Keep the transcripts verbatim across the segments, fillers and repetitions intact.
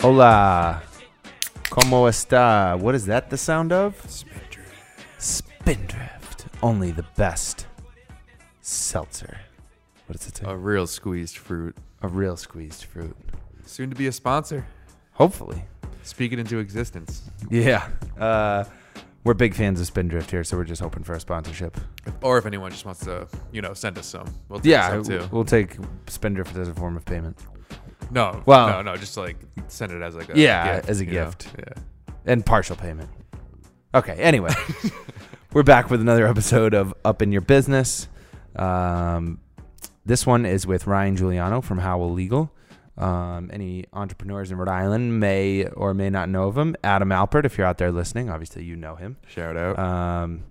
Hola. ¿Cómo está? What is that the sound of? Spindrift. Spindrift. Only the best seltzer. What does it take? A real squeezed fruit. A real squeezed fruit. Soon to be a sponsor. Hopefully. Speak it into existence. Yeah. Uh, we're big fans of Spindrift here, so we're just hoping for a sponsorship. Or if anyone just wants to, you know, send us some. We'll take yeah, some too. We'll take Spindrift as a form of payment. No, well, no, no, just like send it as like a yeah, gift, as a gift, yeah. And partial payment. Okay, anyway, we're back with another episode of Up in Your Business. Um, this one is with Ryan Giuliano from Howell Legal. Um, any entrepreneurs in Rhode Island may or may not know of him. Adam Alpert, if you're out there listening, obviously you know him. Shout out. Um,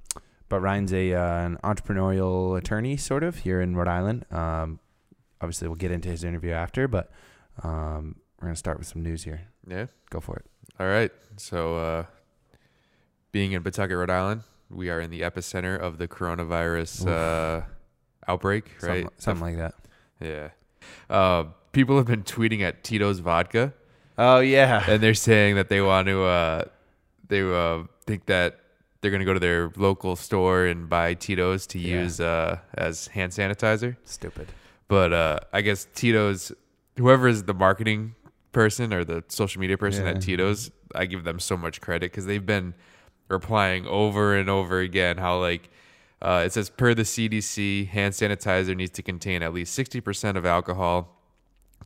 but Ryan's a uh, an entrepreneurial attorney, sort of, here in Rhode Island. Um, obviously, we'll get into his interview after, but. Um, we're going to start with some news here. Yeah. Go for it. All right. So, uh, being in Pawtucket, Rhode Island, we are in the epicenter of the coronavirus, uh, outbreak, right? Something, something like that. Yeah. Uh, people have been tweeting at Tito's vodka. Oh yeah. And they're saying that they want to, uh, they, uh, think that they're going to go to their local store and buy Tito's to yeah. use, uh, as hand sanitizer. Stupid. But, uh, I guess Tito's, whoever is the marketing person or the social media person yeah. at Tito's, I give them so much credit because they've been replying over and over again how, like, uh, it says, per the C D C, hand sanitizer needs to contain at least sixty percent of alcohol.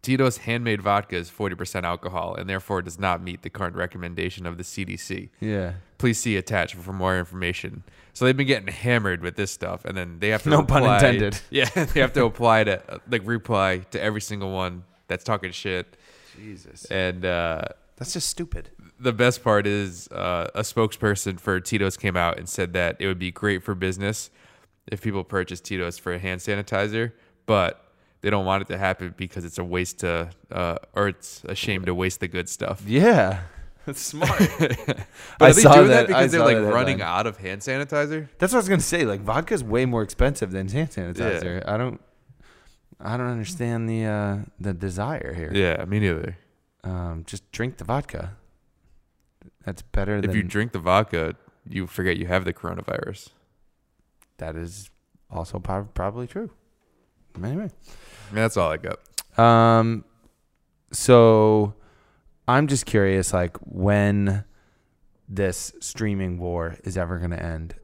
Tito's handmade vodka is forty percent alcohol and therefore does not meet the current recommendation of the C D C. Yeah. Please see attached for more information. So they've been getting hammered with this stuff, and then they have to no apply, pun intended. Yeah, they have to apply to, like, reply to every single one that's talking shit. Jesus. And uh, that's just stupid. The best part is uh, a spokesperson for Tito's came out and said that it would be great for business if people purchase Tito's for a hand sanitizer, but they don't want it to happen because it's a waste to, uh, or it's a shame to waste the good stuff. Yeah. That's smart. But I are they saw doing that, that because they're like running line. out of hand sanitizer? That's what I was going to say. Like, vodka is way more expensive than hand sanitizer. Yeah. I don't. I don't understand the uh, the desire here. Yeah, me neither. Um, just drink the vodka. That's better than... If you drink the vodka, you forget you have the coronavirus. That is also po- probably true. Anyway. I mean, that's all I got. Um, so I'm just curious, like, when this streaming war is ever going to end.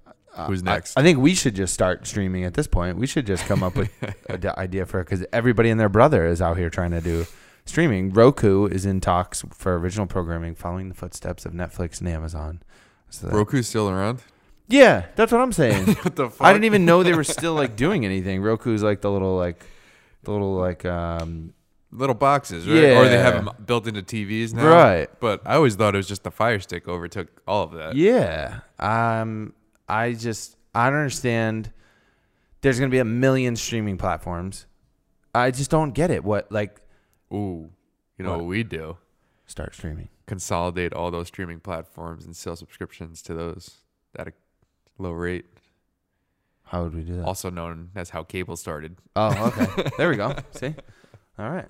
Who's next? I, I think we should just start streaming at this point. We should just come up with an d- idea for it because everybody and their brother is out here trying to do streaming. Roku is in talks for original programming, following the footsteps of Netflix and Amazon. So that, Roku's still around? Yeah, that's what I'm saying. What the fuck? I didn't even know they were still like doing anything. Roku's like the little like, the little like um, little boxes, right? Yeah. Or they have them built into T Vs now, right? But I always thought it was just the Fire Stick overtook all of that. Yeah. Um. I just, I don't understand. There's going to be a million streaming platforms. I just don't get it. What, like, ooh, you know what, what we do? Start streaming. Consolidate all those streaming platforms and sell subscriptions to those at a low rate. How would we do that? Also known as how cable started. Oh, okay. There we go. See? All right.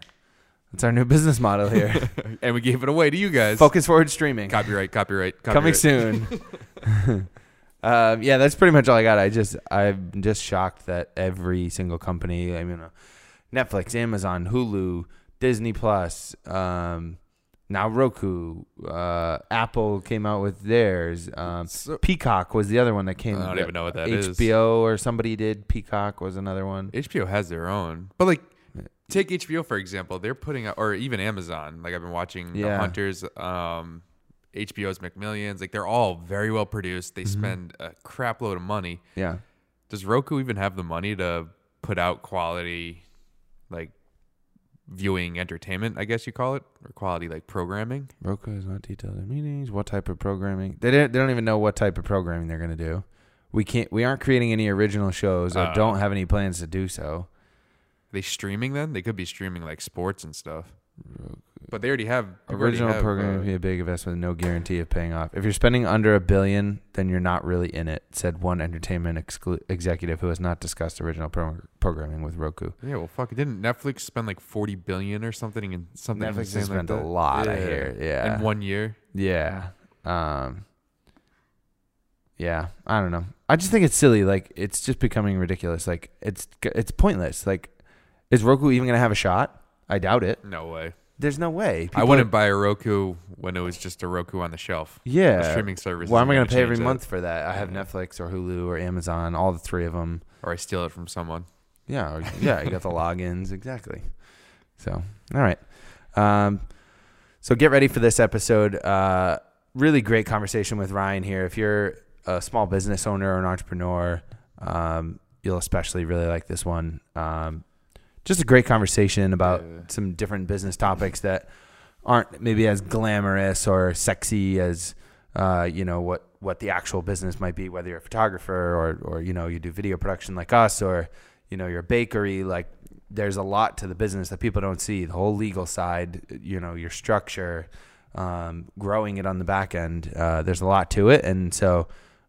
That's our new business model here. And we gave it away to you guys. Focus Forward Streaming. Copyright, copyright, copyright. Coming soon. Uh, yeah, that's pretty much all I got. I just, I'm just shocked that every single company, I mean, uh, Netflix, Amazon, Hulu, Disney Plus, um, now Roku, uh, Apple came out with theirs. Um, so, Peacock was the other one that came out. I don't with, even know what that H B O is. H B O or somebody did. Peacock was another one. H B O has their own, but like, take H B O for example. They're putting out, or even Amazon. Like I've been watching yeah. The Hunters. Um, H B O's McMillions, like they're all very well produced. They mm-hmm. spend a crap load of money. Yeah. Does Roku even have the money to put out quality, like viewing entertainment, I guess you call it, or quality like programming? Roku has not detailed their meetings. What type of programming? They don't. They don't even know what type of programming they're going to do. We can't. We aren't creating any original shows, or uh, don't have any plans to do so. Are they streaming then? They could be streaming like sports and stuff. Roku. But they already have they original already have, program would uh, be a big investment with no guarantee of paying off. If you're spending under a billion, then you're not really in it, said one entertainment exclu- executive who has not discussed original pro- programming with Roku. Yeah, well, fuck, didn't Netflix spend like forty billion or something? And something Netflix has spent like a lot. Yeah. I hear, yeah, in one year. Yeah, um, yeah, I don't know. I just think it's silly. Like, it's just becoming ridiculous. Like, it's it's pointless. Like, is Roku even gonna have a shot? I doubt it. No way. There's no way. People I wouldn't are, buy a Roku when it was just a Roku on the shelf. Yeah. The streaming service. Well, am I going to pay every that. month for that? I have yeah. Netflix or Hulu or Amazon, all the three of them. Or I steal it from someone. Yeah. Or, yeah. You got the logins. Exactly. So, all right. Um, so get ready for this episode. Uh, really great conversation with Ryan here. If you're a small business owner or an entrepreneur, um, you'll especially really like this one. Um, Just a great conversation about yeah. some different business topics that aren't maybe as glamorous or sexy as, uh, you know, what, what the actual business might be, whether you're a photographer or, or, you know, you do video production like us, or, you know, you're a bakery. Like, there's a lot to the business that people don't see. The whole legal side, you know, your structure, um, growing it on the back end. Uh, there's a lot to it. And so,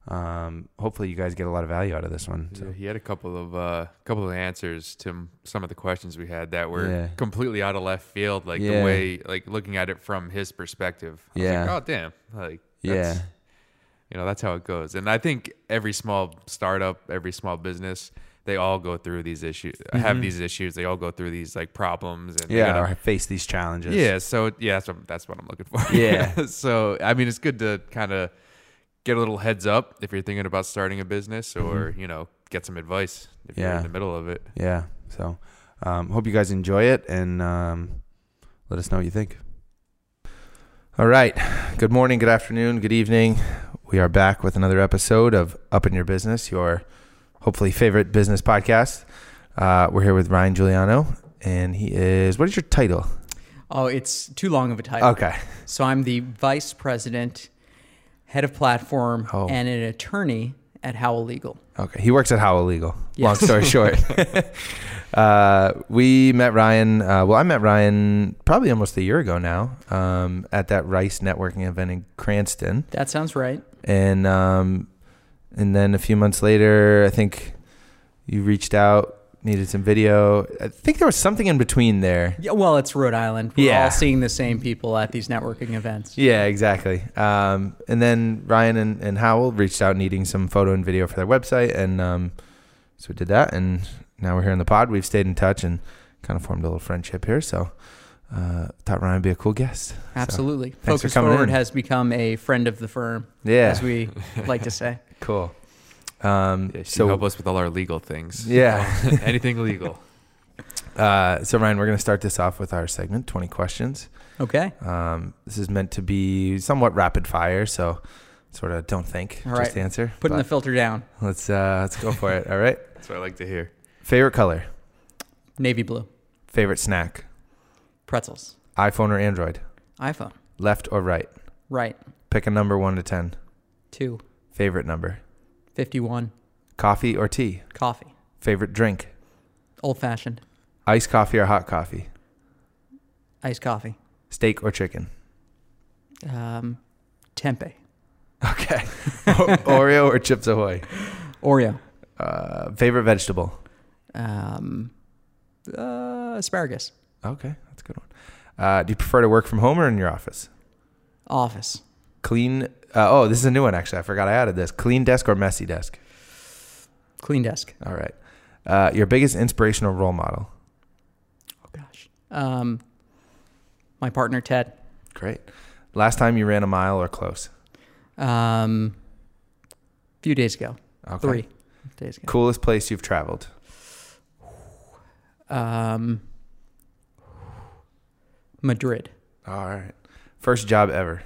Um, hopefully you guys get a lot of value out of this one. So. Yeah, he had a couple of uh, couple of answers to some of the questions we had that were yeah. completely out of left field. Like yeah. the way, like looking at it from his perspective. I yeah. was like, oh damn. Like that's, yeah. you know, that's how it goes. And I think every small startup, every small business, they all go through these issues. Mm-hmm. Have these issues. They all go through these like problems. And yeah, gotta, or face these challenges. Yeah. So yeah, that's what that's what I'm looking for. Yeah. So I mean, it's good to kind of get a little heads up if you're thinking about starting a business, or, mm-hmm. you know, get some advice if yeah. you're in the middle of it. Yeah. So um, hope you guys enjoy it, and um, let us know what you think. All right. Good morning, good afternoon, good evening. We are back with another episode of Up in Your Business, your hopefully favorite business podcast. Uh, we're here with Ryan Giuliano, and he is, what is your title? Oh, it's too long of a title. Okay. So I'm the vice president, head of platform, oh. and an attorney at Howell Legal. Okay, he works at Howell Legal. Yes. Long story short. uh, we met Ryan, uh, well, I met Ryan probably almost a year ago now um, at that Rice networking event in Cranston. That sounds right. And um, and then a few months later, I think you reached out, needed some video. I think there was something in between there. Yeah, well, it's Rhode Island. We're yeah. all seeing the same people at these networking events. Yeah, exactly. Um, and then Ryan and, and Howell reached out needing some photo and video for their website. And um, so we did that. And now we're here in the pod. We've stayed in touch and kind of formed a little friendship here. So uh, thought Ryan would be a cool guest. Absolutely. So, thanks Focus for coming Forward in. Has become a friend of the firm, yeah. as we like to say. Cool. Um, yeah, so help us with all our legal things. Yeah. Anything legal. Uh, so Ryan, we're going to start this off with our segment, twenty questions. Okay. Um, this is meant to be somewhat rapid fire. So sort of don't think, all just right. answer. Putting the filter down. Let's, uh, let's go for it. All right. That's what I like to hear. Favorite color? Navy blue. Favorite snack? Pretzels. iPhone or Android? iPhone. Left or right? Right. Pick a number one to ten. Two. Favorite number? fifty-one. Coffee or tea? Coffee. Favorite drink? Old fashioned. Iced coffee or hot coffee? Iced coffee. Steak or chicken? Um, tempeh. Okay. o- Oreo or Chips Ahoy? Oreo. Uh, favorite vegetable? Um, uh, asparagus. Okay, that's a good one. Uh, do you prefer to work from home or in your office? Office. Clean. Uh, oh, this is a new one, actually. I forgot I added this. Clean desk or messy desk? Clean desk. All right. Uh, your biggest inspirational role model? Oh, gosh. Um, my partner, Ted. Great. Last time you ran a mile or close? Um, a few days ago. Okay. Three days ago. Coolest place you've traveled? Um, Madrid. All right. First job ever?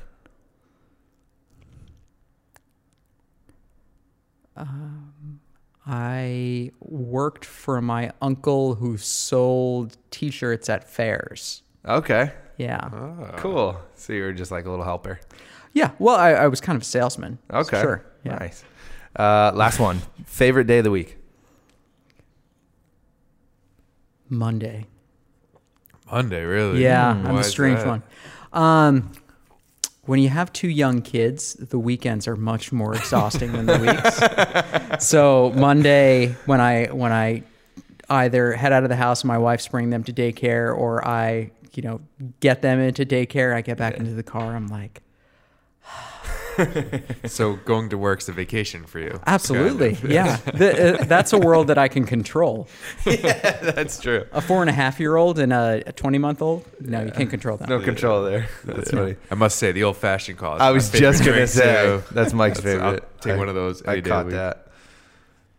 Um, I worked for my uncle who sold t-shirts at fairs. Okay. Yeah. Oh. Cool. So you were just like a little helper. Yeah. Well, I, I was kind of a salesman. Okay. So sure. Yeah. Nice. Uh, last one. Favorite day of the week? Monday. Monday, really? Yeah, mm, I'm a strange one. Um, when you have two young kids, the weekends are much more exhausting than the weeks. So Monday, when I when I either head out of the house and my wife's bringing them to daycare, or I, you know, get them into daycare, I get back into the car, I'm like... So going to work's a vacation for you. Absolutely, kind of. Yeah. The, uh, that's a world that I can control. Yeah, that's true. A four and a half year old and a twenty month old. No, yeah. You can't control that. No yeah. control there. That's yeah. funny. I must say the old fashioned call. I was just gonna say too. That's Mike's that's, favorite. I'll take I, one of those. I caught that.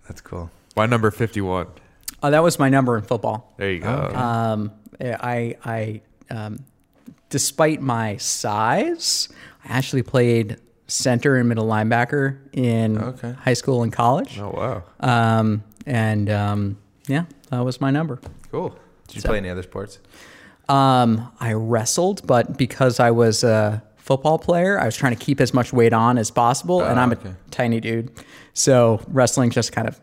That's cool. My number fifty-one. Oh, that was my number in football. There you go. Oh, okay. Um, I I um, despite my size, I actually played center and middle linebacker in okay. high school and college. Oh, wow. Um, and, um, yeah, that was my number. Cool. Did you so, play any other sports? Um, I wrestled, but because I was a football player, I was trying to keep as much weight on as possible, oh, and I'm okay. a tiny dude. So wrestling just kind of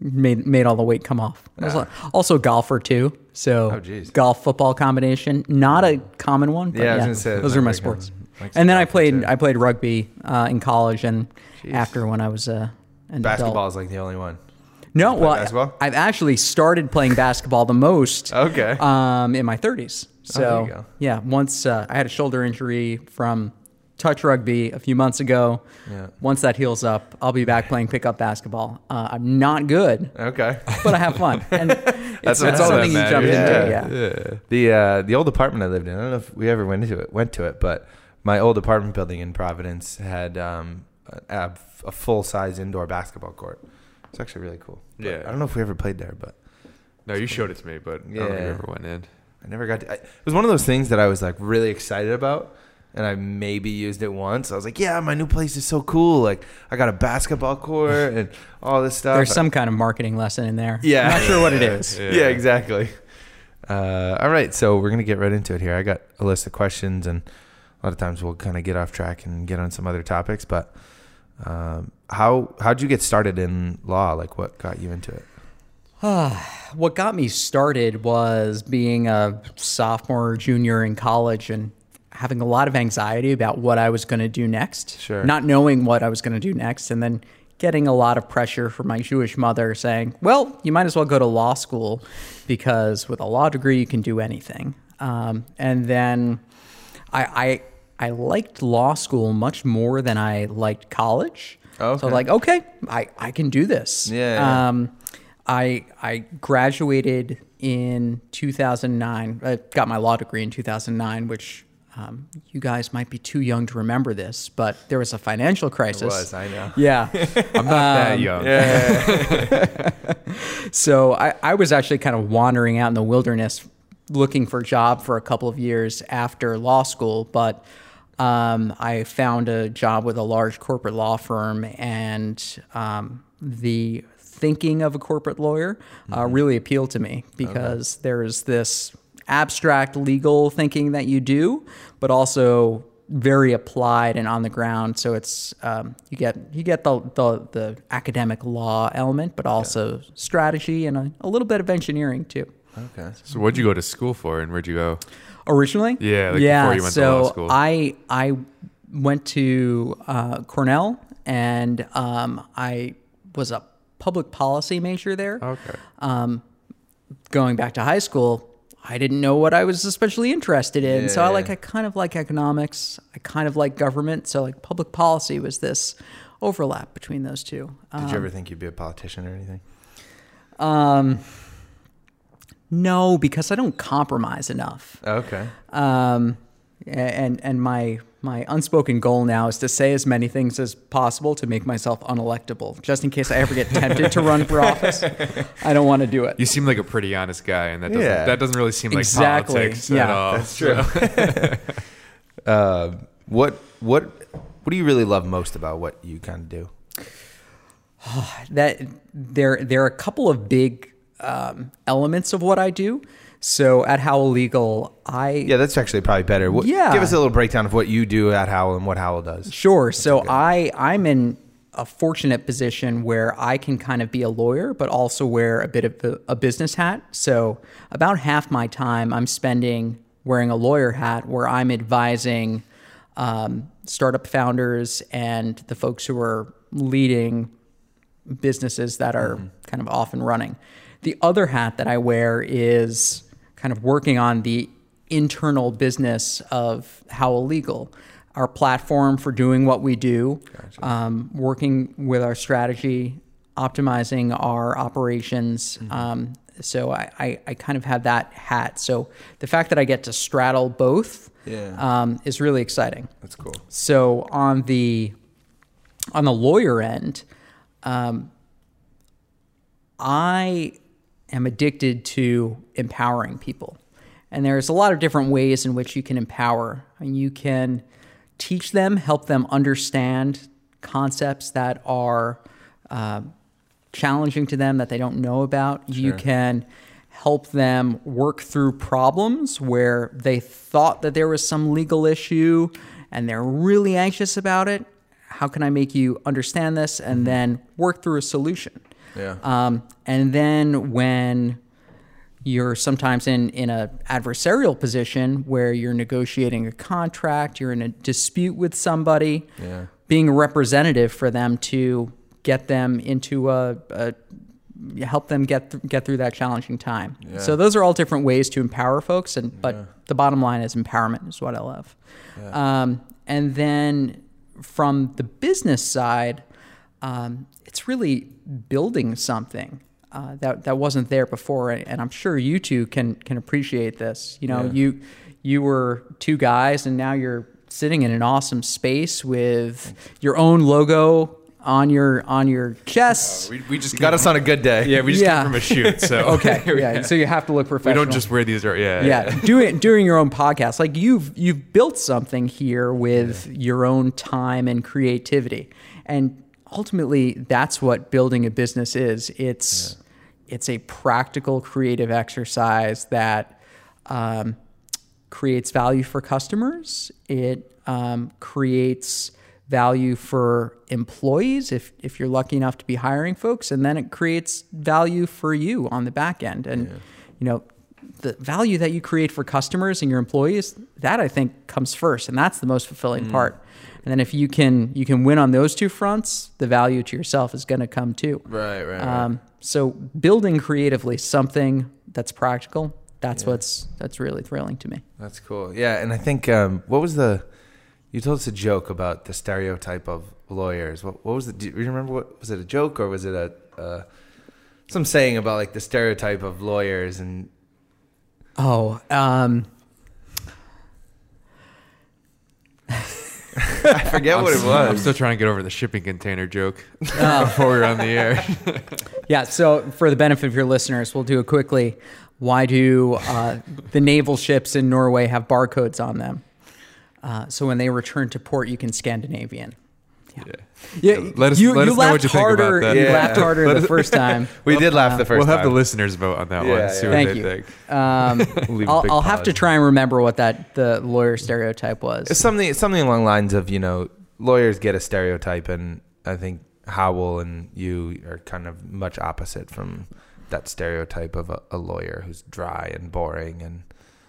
made made all the weight come off. I was ah. like, also golfer, too. So oh, geez. golf-football combination. Not a common one, but yeah, I was yeah, gonna say, those are my sports. Common. Like and then I played. Too. I played rugby uh, in college, and Jeez. after when I was uh, an basketball adult. Is like the only one. No, well, basketball? I've actually started playing basketball the most. Okay. Um, in my thirties. So oh, there you go. yeah, once uh, I had a shoulder injury from touch rugby a few months ago. Yeah. Once that heals up, I'll be back playing pickup basketball. Uh, I'm not good. Okay. But I have fun. And that's it's, what, it's all something that you jump yeah. into. Yeah. yeah. The uh, the old apartment I lived in. I don't know if we ever went into it. Went to it, but. My old apartment building in Providence had um, a, a full-size indoor basketball court. It's actually really cool. But yeah, I don't know if we ever played there, but no, you cool. showed it to me, but yeah. I don't think I ever went in. I never got to. I, it was one of those things that I was like really excited about, and I maybe used it once. I was like, "Yeah, my new place is so cool! Like, I got a basketball court and all this stuff." There's I, some kind of marketing lesson in there. Yeah, I'm not sure what it is. Yeah, yeah exactly. Uh, all right, so we're gonna get right into it here. I got a list of questions and. A lot of times we'll kind of get off track and get on some other topics, but um, how how'd you get started in law? Like, what got you into it? Uh, what got me started was being a sophomore, junior in college, and having a lot of anxiety about what I was going to do next. Sure. Not knowing what I was going to do next, and then getting a lot of pressure from my Jewish mother saying, "Well, you might as well go to law school because with a law degree you can do anything." Um, and then. I, I I liked law school much more than I liked college. Okay. So I'm like, okay, I, I can do this. Yeah. yeah. Um, I I graduated in two thousand nine. I got my law degree in two thousand nine, which um, you guys might be too young to remember this, but there was a financial crisis. It was, I know. Yeah. I'm not um, that young. Yeah. So I, I was actually kind of wandering out in the wilderness looking for a job for a couple of years after law school, but um, I found a job with a large corporate law firm, and um, the thinking of a corporate lawyer uh, mm-hmm. really appealed to me because okay. there's this abstract legal thinking that you do, but also very applied and on the ground. So it's um, you get you get the, the the academic law element, but also yeah. strategy and a, a little bit of engineering too. Okay. So what'd you go to school for, and where'd you go? Originally? Yeah. Like yeah. Before you went so to law school. I I went to uh, Cornell, and um, I was a public policy major there. Okay. Um, going back to high school, I didn't know what I was especially interested in. Yeah. So I like I kind of like economics. I kind of like government. So like public policy was this overlap between those two. Um, Did you ever think you'd be a politician or anything? Um. No, because I don't compromise enough. Okay. Um, and and my my unspoken goal now is to say as many things as possible to make myself unelectable, just in case I ever get tempted to run for office. I don't want to do it. You seem like a pretty honest guy, and that doesn't yeah. that doesn't really seem like exactly. politics yeah. at all. That's true. So. uh, what what what do you really love most about what you kind of do? Oh, that there there are a couple of big. Um, elements of what I do. So at Howell Legal, I... Yeah, that's actually probably better. What, yeah. Give us a little breakdown of what you do at Howell and what Howell does. Sure. That's so I, I'm in a fortunate position where I can kind of be a lawyer, but also wear a bit of a, a business hat. So about half my time I'm spending wearing a lawyer hat, where I'm advising um, startup founders and the folks who are leading businesses that are mm-hmm. kind of off and running. The other hat that I wear is kind of working on the internal business of Howell Legal, our platform for doing what we do, gotcha. um, working with our strategy, optimizing our operations. Mm-hmm. Um, so I, I, I kind of have that hat. So the fact that I get to straddle both yeah. um, is really exciting. That's cool. So on the on the lawyer end, um, I am addicted to empowering people. And there's a lot of different ways in which you can empower. I mean, you can teach them, help them understand concepts that are uh, challenging to them that they don't know about. Sure. You can help them work through problems where they thought that there was some legal issue and they're really anxious about it. How can I make you understand this and mm-hmm. then work through a solution? Yeah. Um, and then when you're sometimes in, in a adversarial position where you're negotiating a contract, you're in a dispute with somebody, yeah. being a representative for them to get them into a, a help them get th- get through that challenging time. Yeah. So those are all different ways to empower folks. And But yeah. the bottom line is empowerment is what I love. Yeah. Um, and then from the business side, um, it's really building something. Uh, that that wasn't there before, and I'm sure you two can can appreciate this. You know, yeah. you you were two guys, and now you're sitting in an awesome space with your own logo on your on your chest. Uh, we, we just got yeah. us on a good day. Yeah, we just yeah. came from a shoot. So okay, yeah. So you have to look professional. We don't just wear these. Or, yeah, yeah. yeah. doing doing your own podcast, like you've you've built something here with yeah. your own time and creativity, and. Ultimately, that's what building a business is. It's yeah. it's a practical, creative exercise that um, creates value for customers. It um, creates value for employees if if you're lucky enough to be hiring folks, and then it creates value for you on the back end. And yeah. you know, the value that you create for customers and your employees, that I think comes first, and that's the most fulfilling mm. part. And then if you can you can win on those two fronts, the value to yourself is going to come too. Right, right, um, right. So building creatively something that's practical, that's yeah. what's that's really thrilling to me. That's cool. Yeah, and I think, um, what was the, you told us a joke about the stereotype of lawyers. What, what was the, do you remember, what was it a joke or was it a, uh, some saying about like the stereotype of lawyers and. Oh, um. I forget I'm what it was. I'm still trying to get over the shipping container joke uh, before we were on the air. Yeah, so for the benefit of your listeners, we'll do it quickly. Why do uh, the naval ships in Norway have barcodes on them? Uh, so when they return to port, you can Scandinavian. Yeah. yeah. yeah let us, you, let you us know what you harder, think about that. You yeah. laughed harder the first time. We did laugh um, the first we'll time. We'll have the listeners vote on that yeah, one. Yeah. See what Thank they you. Think. Um, we'll I'll, I'll have to try and remember what that the lawyer stereotype was. It's something, it's something along the lines of, you know, lawyers get a stereotype, and I think Howell and you are kind of much opposite from that stereotype of a, a lawyer who's dry and boring and.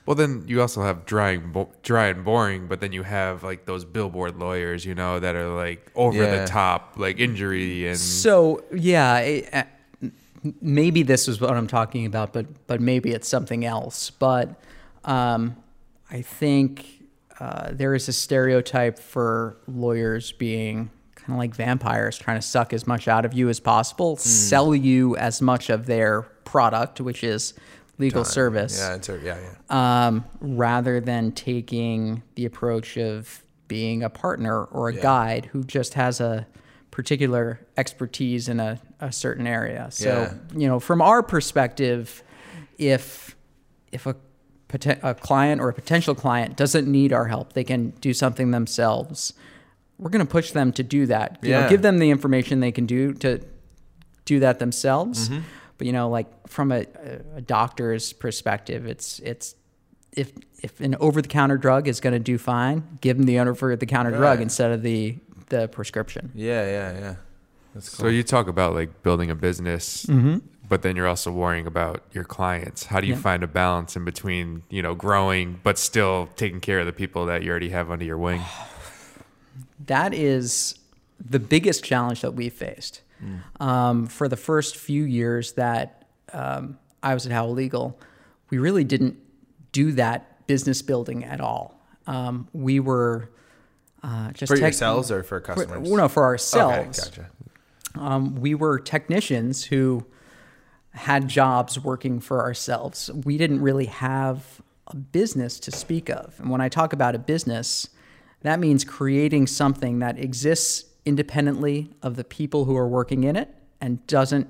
Well, then you also have dry and, bo- dry and boring, but then you have like those billboard lawyers, you know, that are like over yeah. the top, like injury and. So yeah, it, uh, maybe this is what I'm talking about, but but maybe it's something else. But um, I think uh, there is a stereotype for lawyers being kind of like vampires, trying to suck as much out of you as possible, mm. sell you as much of their product, which is. Legal time. Service, yeah, it's a, yeah, yeah. Um, rather than taking the approach of being a partner or a yeah. guide who just has a particular expertise in a, a certain area. So, yeah. you know, from our perspective, if if a, a client or a potential client doesn't need our help, they can do something themselves. We're going to push them to do that. You yeah. know, give them the information they can do to do that themselves. Mm-hmm. But, you know, like from a, a doctor's perspective, it's it's if if an over-the-counter drug is going to do fine, give them the over-the-counter right. drug instead of the, the prescription. Yeah, yeah, yeah. That's cool. So you talk about like building a business, mm-hmm. but then you're also worrying about your clients. How do you yeah. find a balance in between, you know, growing, but still taking care of the people that you already have under your wing? That is the biggest challenge that we faced. Mm. Um, for the first few years that um, I was at Howell Legal, we really didn't do that business building at all. Um, we were uh, just... For tech- yourselves or for customers? For, no, for ourselves. Okay, gotcha. Um, we were technicians who had jobs working for ourselves. We didn't really have a business to speak of. And when I talk about a business, that means creating something that exists independently of the people who are working in it and doesn't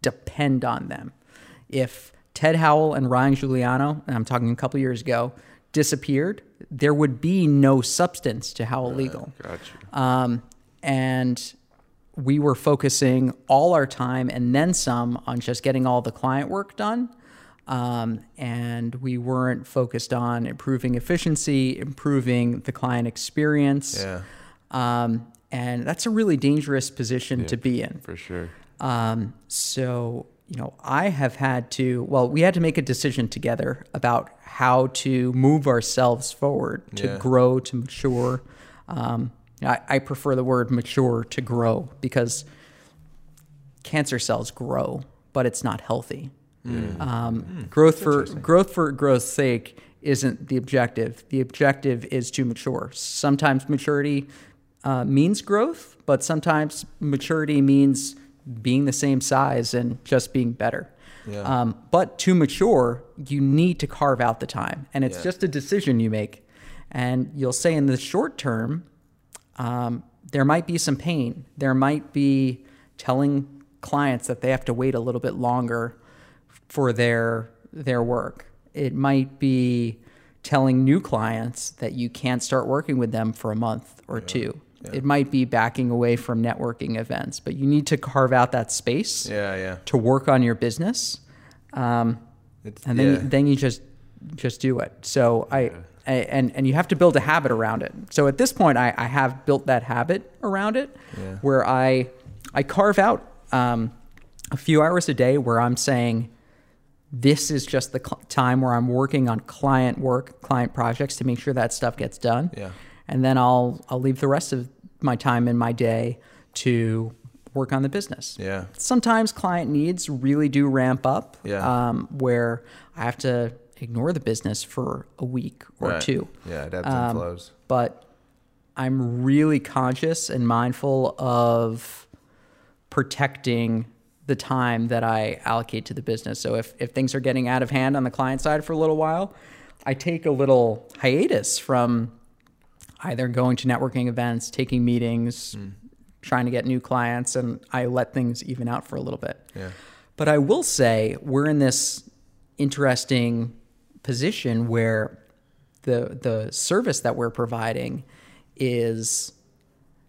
depend on them. If Ted Howell and Ryan Giuliano, and I'm talking a couple years ago, disappeared, there would be no substance to Howell uh, Legal. Gotcha. Um, and we were focusing all our time and then some on just getting all the client work done. Um, and we weren't focused on improving efficiency, improving the client experience. Yeah. Um, and that's a really dangerous position yeah, to be in. For sure. Um, so, you know, I have had to, well, we had to make a decision together about how to move ourselves forward, to yeah. grow, to mature. Um, I, I prefer the word mature to grow, because cancer cells grow, but it's not healthy. Mm. Um, mm. Growth for growth for growth's sake isn't the objective. The objective is to mature. Sometimes maturity uh, means growth, but sometimes maturity means being the same size and just being better. Yeah. Um, but to mature, you need to carve out the time, and it's yeah. just a decision you make. And you'll say in the short term, um, there might be some pain. There might be telling clients that they have to wait a little bit longer for their their work. It might be telling new clients that you can't start working with them for a month or yeah. two. Yeah. It might be backing away from networking events, but you need to carve out that space yeah, yeah. to work on your business. Um, it's, and then, yeah. you, then you just just do it. So I, yeah. I and and you have to build a habit around it. So at this point, I, I have built that habit around it, yeah. where I I carve out um, a few hours a day where I'm saying, this is just the cl- time where I'm working on client work, client projects to make sure that stuff gets done. Yeah. And then I'll I'll leave the rest of my time in my day to work on the business. Yeah. Sometimes client needs really do ramp up, yeah. um, where I have to ignore the business for a week or right. two. Yeah, it ebbs um, and flows. But I'm really conscious and mindful of protecting the time that I allocate to the business. So if, if things are getting out of hand on the client side for a little while, I take a little hiatus from either going to networking events, taking meetings, mm. trying to get new clients, and I let things even out for a little bit. Yeah. But I will say we're in this interesting position where the the service that we're providing is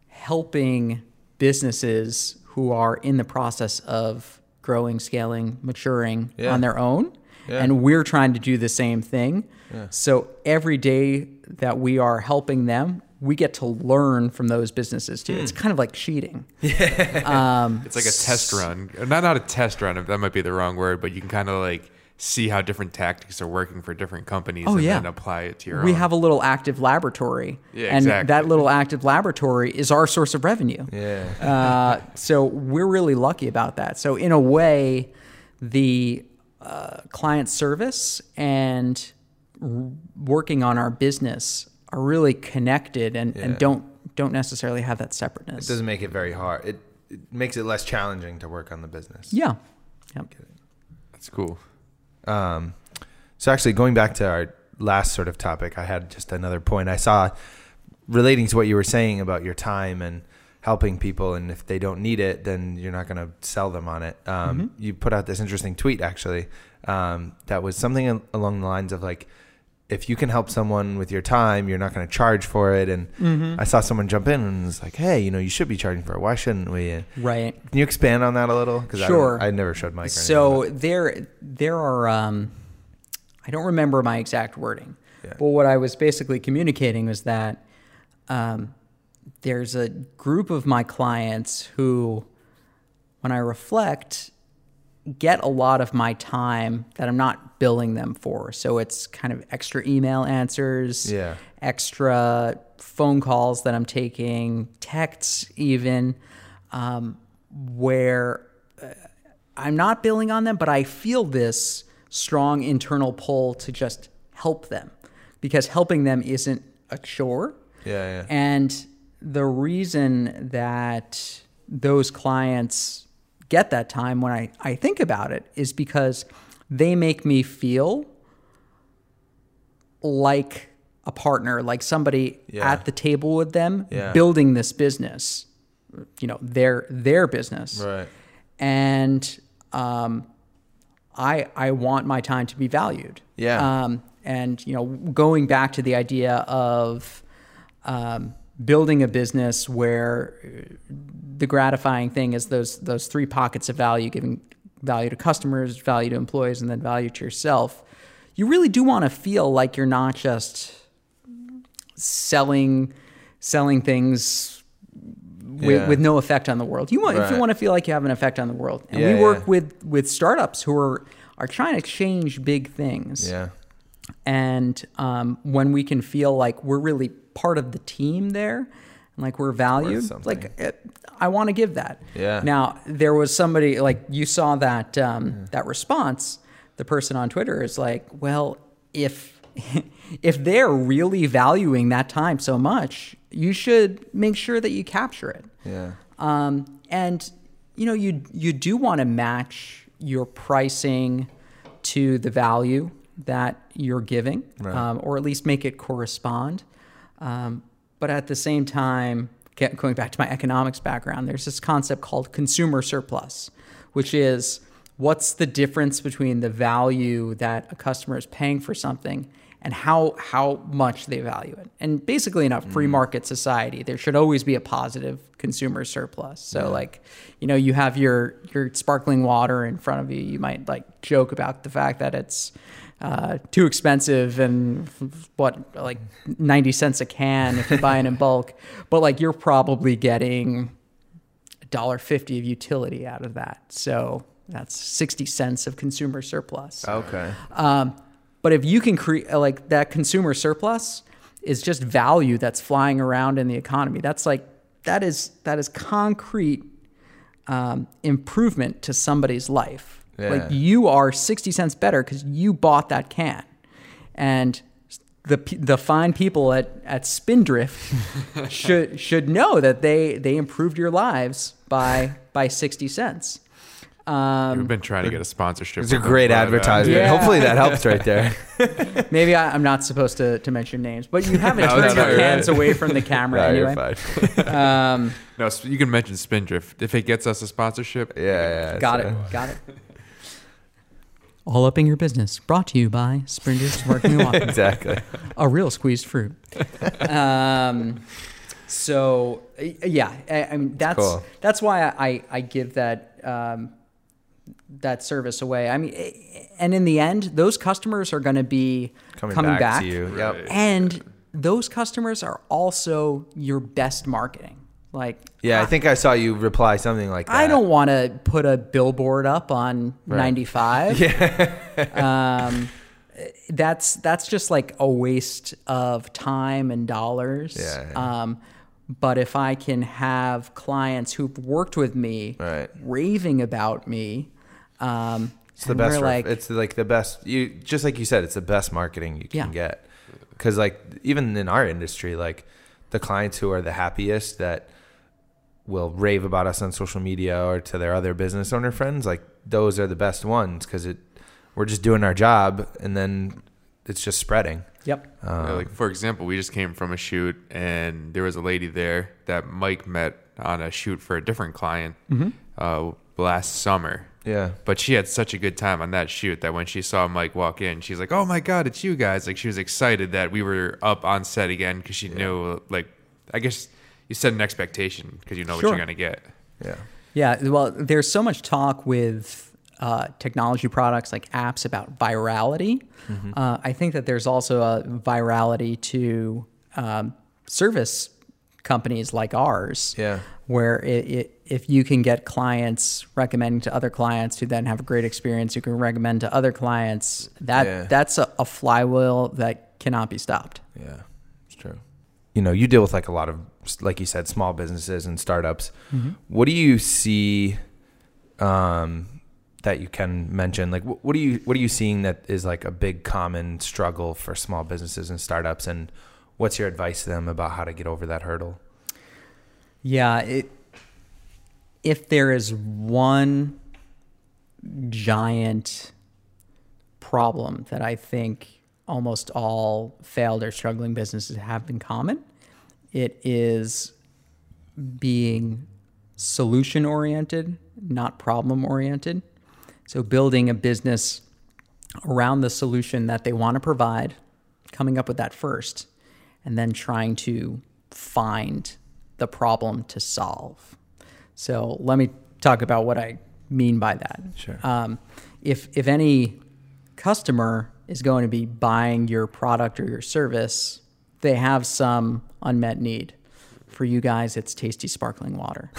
helping businesses who are in the process of growing, scaling, maturing yeah. on their own. Yeah. And we're trying to do the same thing. Yeah. So every day that we are helping them, we get to learn from those businesses too. Mm. It's kind of like cheating. Yeah. Um, it's like a test run. Not, not a test run, that might be the wrong word, but you can kind of like see how different tactics are working for different companies oh, and yeah. then apply it to your we own. We have a little active laboratory. Yeah, and exactly. that little active laboratory is our source of revenue. Yeah. Uh, so we're really lucky about that. So in a way, the uh, client service and r- working on our business are really connected and, yeah. and don't don't necessarily have that separateness. It doesn't make it very hard. It, it makes it less challenging to work on the business. Yeah. Yep. That's cool. Um, so actually going back to our last sort of topic, I had just another point I saw relating to what you were saying about your time and helping people. And if they don't need it, then you're not going to sell them on it. Um, mm-hmm. You put out this interesting tweet actually, um, that was something along the lines of like, if you can help someone with your time, you're not going to charge for it. And mm-hmm. I saw someone jump in and was like, hey, you know, you should be charging for it. Why shouldn't we? And right. Can you expand on that a little? Because sure. I, I never showed Mike. Or so anything, there there are, um, I don't remember my exact wording. Yeah. But what I was basically communicating was that um, there's a group of my clients who, when I reflect, get a lot of my time that I'm not billing them for. So it's kind of extra email answers, yeah. extra phone calls that I'm taking, texts even, um, where uh, I'm not billing on them, but I feel this strong internal pull to just help them, because helping them isn't a chore. Yeah, yeah. And the reason that those clients get that time when I, I think about it is because they make me feel like a partner, like somebody yeah. at the table with them yeah. building this business, you know, their their business. Right. And um, I I want my time to be valued. Yeah. Um, and, you know, going back to the idea of um, building a business where the gratifying thing is those those three pockets of value, giving value to customers, value to employees, and then value to yourself, you really do want to feel like you're not just selling selling things with, yeah. with no effect on the world. You want right. if you want to feel like you have an effect on the world. And yeah, we work yeah. with with startups who are are trying to change big things. Yeah. And um, when we can feel like we're really part of the team there, and like we're valued, like it, I want to give that. Yeah. Now there was somebody, like you saw that um, yeah. that response. The person on Twitter is like, well, if if they're really valuing that time so much, you should make sure that you capture it. Yeah. Um, and you know, you you do want to match your pricing to the value that you're giving, right. um, or at least make it correspond. Um, but at the same time, get, going back to my economics background, there's this concept called consumer surplus, which is what's the difference between the value that a customer is paying for something and how how much they value it. And basically in a free market society, there should always be a positive consumer surplus. So yeah. like, you know, you have your, your sparkling water in front of you, you might like joke about the fact that it's uh, too expensive and what, like ninety cents a can if you buy it in bulk, but like you're probably getting one dollar fifty of utility out of that. So that's sixty cents of consumer surplus. Okay. Um, But if you can create like that consumer surplus is just value that's flying around in the economy. That's like that is that is concrete um, improvement to somebody's life. Yeah. Like you are sixty cents better because you bought that can, and the the fine people at at Spindrift should should know that they they improved your lives by by sixty cents. Um, We've been trying to get a sponsorship. It's a great advertisement. Yeah. Hopefully that helps right there. Maybe I, I'm not supposed to, to mention names, but you haven't no, turned no, your no, hands right. away from the camera no, anyway. You're fine. um, no, you can mention Spindrift if it gets us a sponsorship. Yeah, yeah. Got so. it. Got it. All Up in Your Business, brought to you by Spindrift's Sparkling Water. Exactly. A real squeezed fruit. Um, so yeah, I, I mean that's cool. that's why I, I, I give that. Um, that service away. I mean, and in the end, those customers are going to be coming, coming back, back to you. Yep. And those customers are also your best marketing. Like, yeah, I, I think I saw you reply something like that. I don't want to put a billboard up on right. ninety-five. Yeah. um, that's, that's just like a waste of time and dollars. Yeah, yeah. Um, but if I can have clients who've worked with me right. raving about me, Um, it's the best, like, it's like the best, you just like you said, it's the best marketing you can yeah. get. Cause like even in our industry, like the clients who are the happiest that will rave about us on social media or to their other business owner friends, like those are the best ones. Cause it, we're just doing our job and then it's just spreading. Yep. Um, yeah, like for example, we just came from a shoot and there was a lady there that Mike met on a shoot for a different client, mm-hmm. uh, last summer. Yeah. But she had such a good time on that shoot that when she saw Mike walk in, she's like, oh my God, it's you guys. Like she was excited that we were up on set again because she yeah. knew, like, I guess you set an expectation because you know sure. what you're going to get. Yeah. Yeah. Well, there's so much talk with uh, technology products like apps about virality. Mm-hmm. Uh, I think that there's also a virality to um, service companies like ours, yeah, where it, it, if you can get clients recommending to other clients who then have a great experience, you can recommend to other clients, that yeah. that's a, a flywheel that cannot be stopped. Yeah, it's true. You know, you deal with like a lot of, like you said, small businesses and startups. Mm-hmm. What do you see um, that you can mention? Like, what, what do you, what are you seeing that is like a big common struggle for small businesses and startups, and what's your advice to them about how to get over that hurdle? Yeah, it, if there is one giant problem that I think almost all failed or struggling businesses have in common, it is being solution-oriented, not problem-oriented. So building a business around the solution that they want to provide, coming up with that first, and then trying to find the problem to solve. So let me talk about what I mean by that. Sure. Um, if if any customer is going to be buying your product or your service, they have some unmet need. For you guys, it's tasty sparkling water,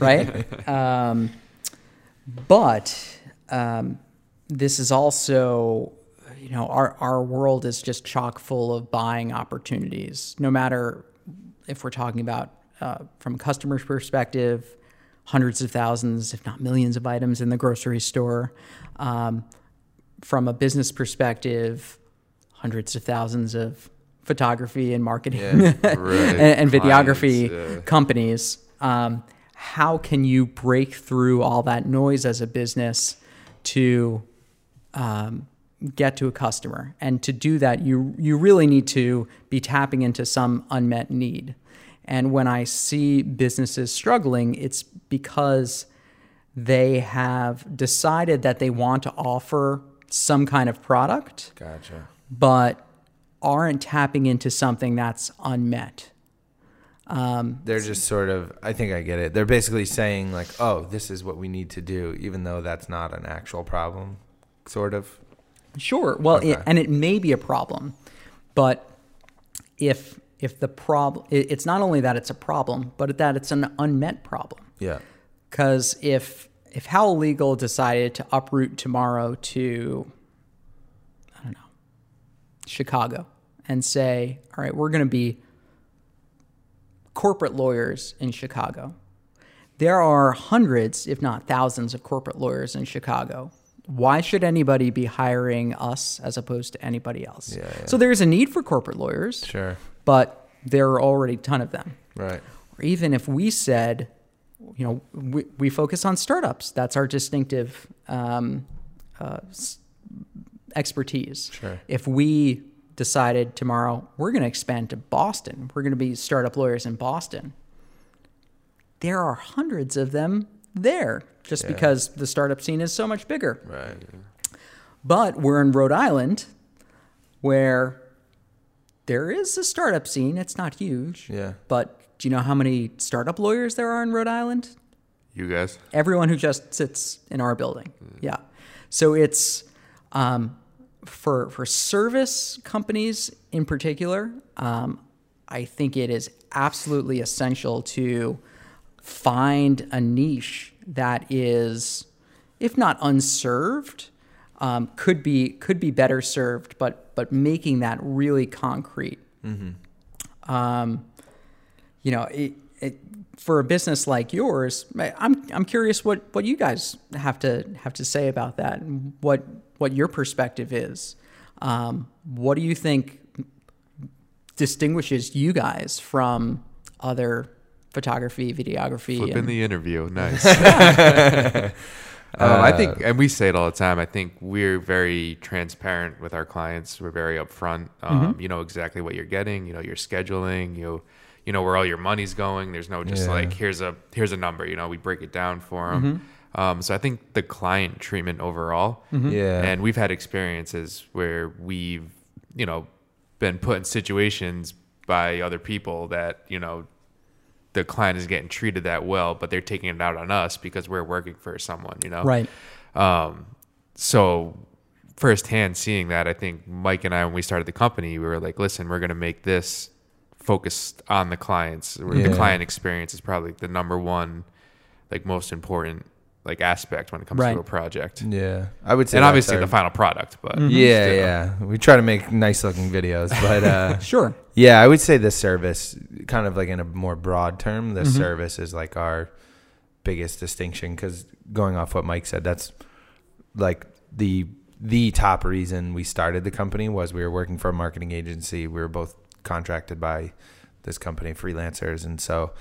right? Um, but um, this is also, you know, our, our world is just chock full of buying opportunities, no matter if we're talking about, uh, from a customer's perspective, hundreds of thousands, if not millions of items in the grocery store. Um, from a business perspective, hundreds of thousands of photography and marketing yeah, right. and, and videography Clients, yeah. companies. Um, how can you break through all that noise as a business to um, get to a customer? And to do that, you you really need to be tapping into some unmet need. And when I see businesses struggling, it's because they have decided that they want to offer some kind of product, gotcha, but aren't tapping into something that's unmet. Um, They're just sort of, I think I get it. They're basically saying like, oh, this is what we need to do, even though that's not an actual problem, sort of. Sure. Well, okay. it, and it may be a problem, but if if the problem, it, it's not only that it's a problem, but that it's an unmet problem. Yeah. Because if If Howell Legal decided to uproot tomorrow to, I don't know, Chicago, and say, all right, we're going to be corporate lawyers in Chicago. There are hundreds, if not thousands, of corporate lawyers in Chicago. Why should anybody be hiring us as opposed to anybody else? Yeah, yeah. So there's a need for corporate lawyers, sure, but there are already a ton of them. Right. Or even if we said, you know, we, we focus on startups. That's our distinctive um, uh, expertise. Sure. If we decided tomorrow we're going to expand to Boston, we're going to be startup lawyers in Boston, there are hundreds of them there just yeah. because the startup scene is so much bigger. Right. But we're in Rhode Island where there is a startup scene. It's not huge. Yeah. But do you know how many startup lawyers there are in Rhode Island? You guys. Everyone who just sits in our building. Mm. Yeah. So it's um, for for service companies in particular, um, I think it is absolutely essential to find a niche that is, if not unserved, um, could be could be better served, but but making that really concrete. Mm-hmm. Um You know, it, it, for a business like yours, I'm I'm curious what, what you guys have to have to say about that, and what what your perspective is. Um, what do you think distinguishes you guys from other photography, videography? Flipping and, the interview, nice. uh, uh, I think, and we say it all the time. I think we're very transparent with our clients. We're very upfront. Um, mm-hmm. You know exactly what you're getting. You know your scheduling. You know, You know where all your money's going. There's no just yeah. like here's a here's a number. You know, we break it down for them. Mm-hmm. Um, so I think the client treatment overall. Mm-hmm. Yeah. And we've had experiences where we've you know been put in situations by other people that you know the client is getting treated that well, but they're taking it out on us because we're working for someone. You know. Right. Um, so firsthand seeing that, I think Mike and I, when we started the company, we were like, listen, we're going to make this focused on the clients. Yeah. The client experience is probably the number one, like most important, like aspect when it comes right. to a project. Yeah, I would say, and obviously our, the final product. But mm-hmm. yeah, still. yeah, we try to make nice looking videos, but uh, sure. Yeah, I would say the service, kind of like in a more broad term, the mm-hmm. service is like our biggest distinction, because going off what Mike said, that's like the the top reason we started the company was we were working for a marketing agency. We were both contracted by this company, freelancers, and so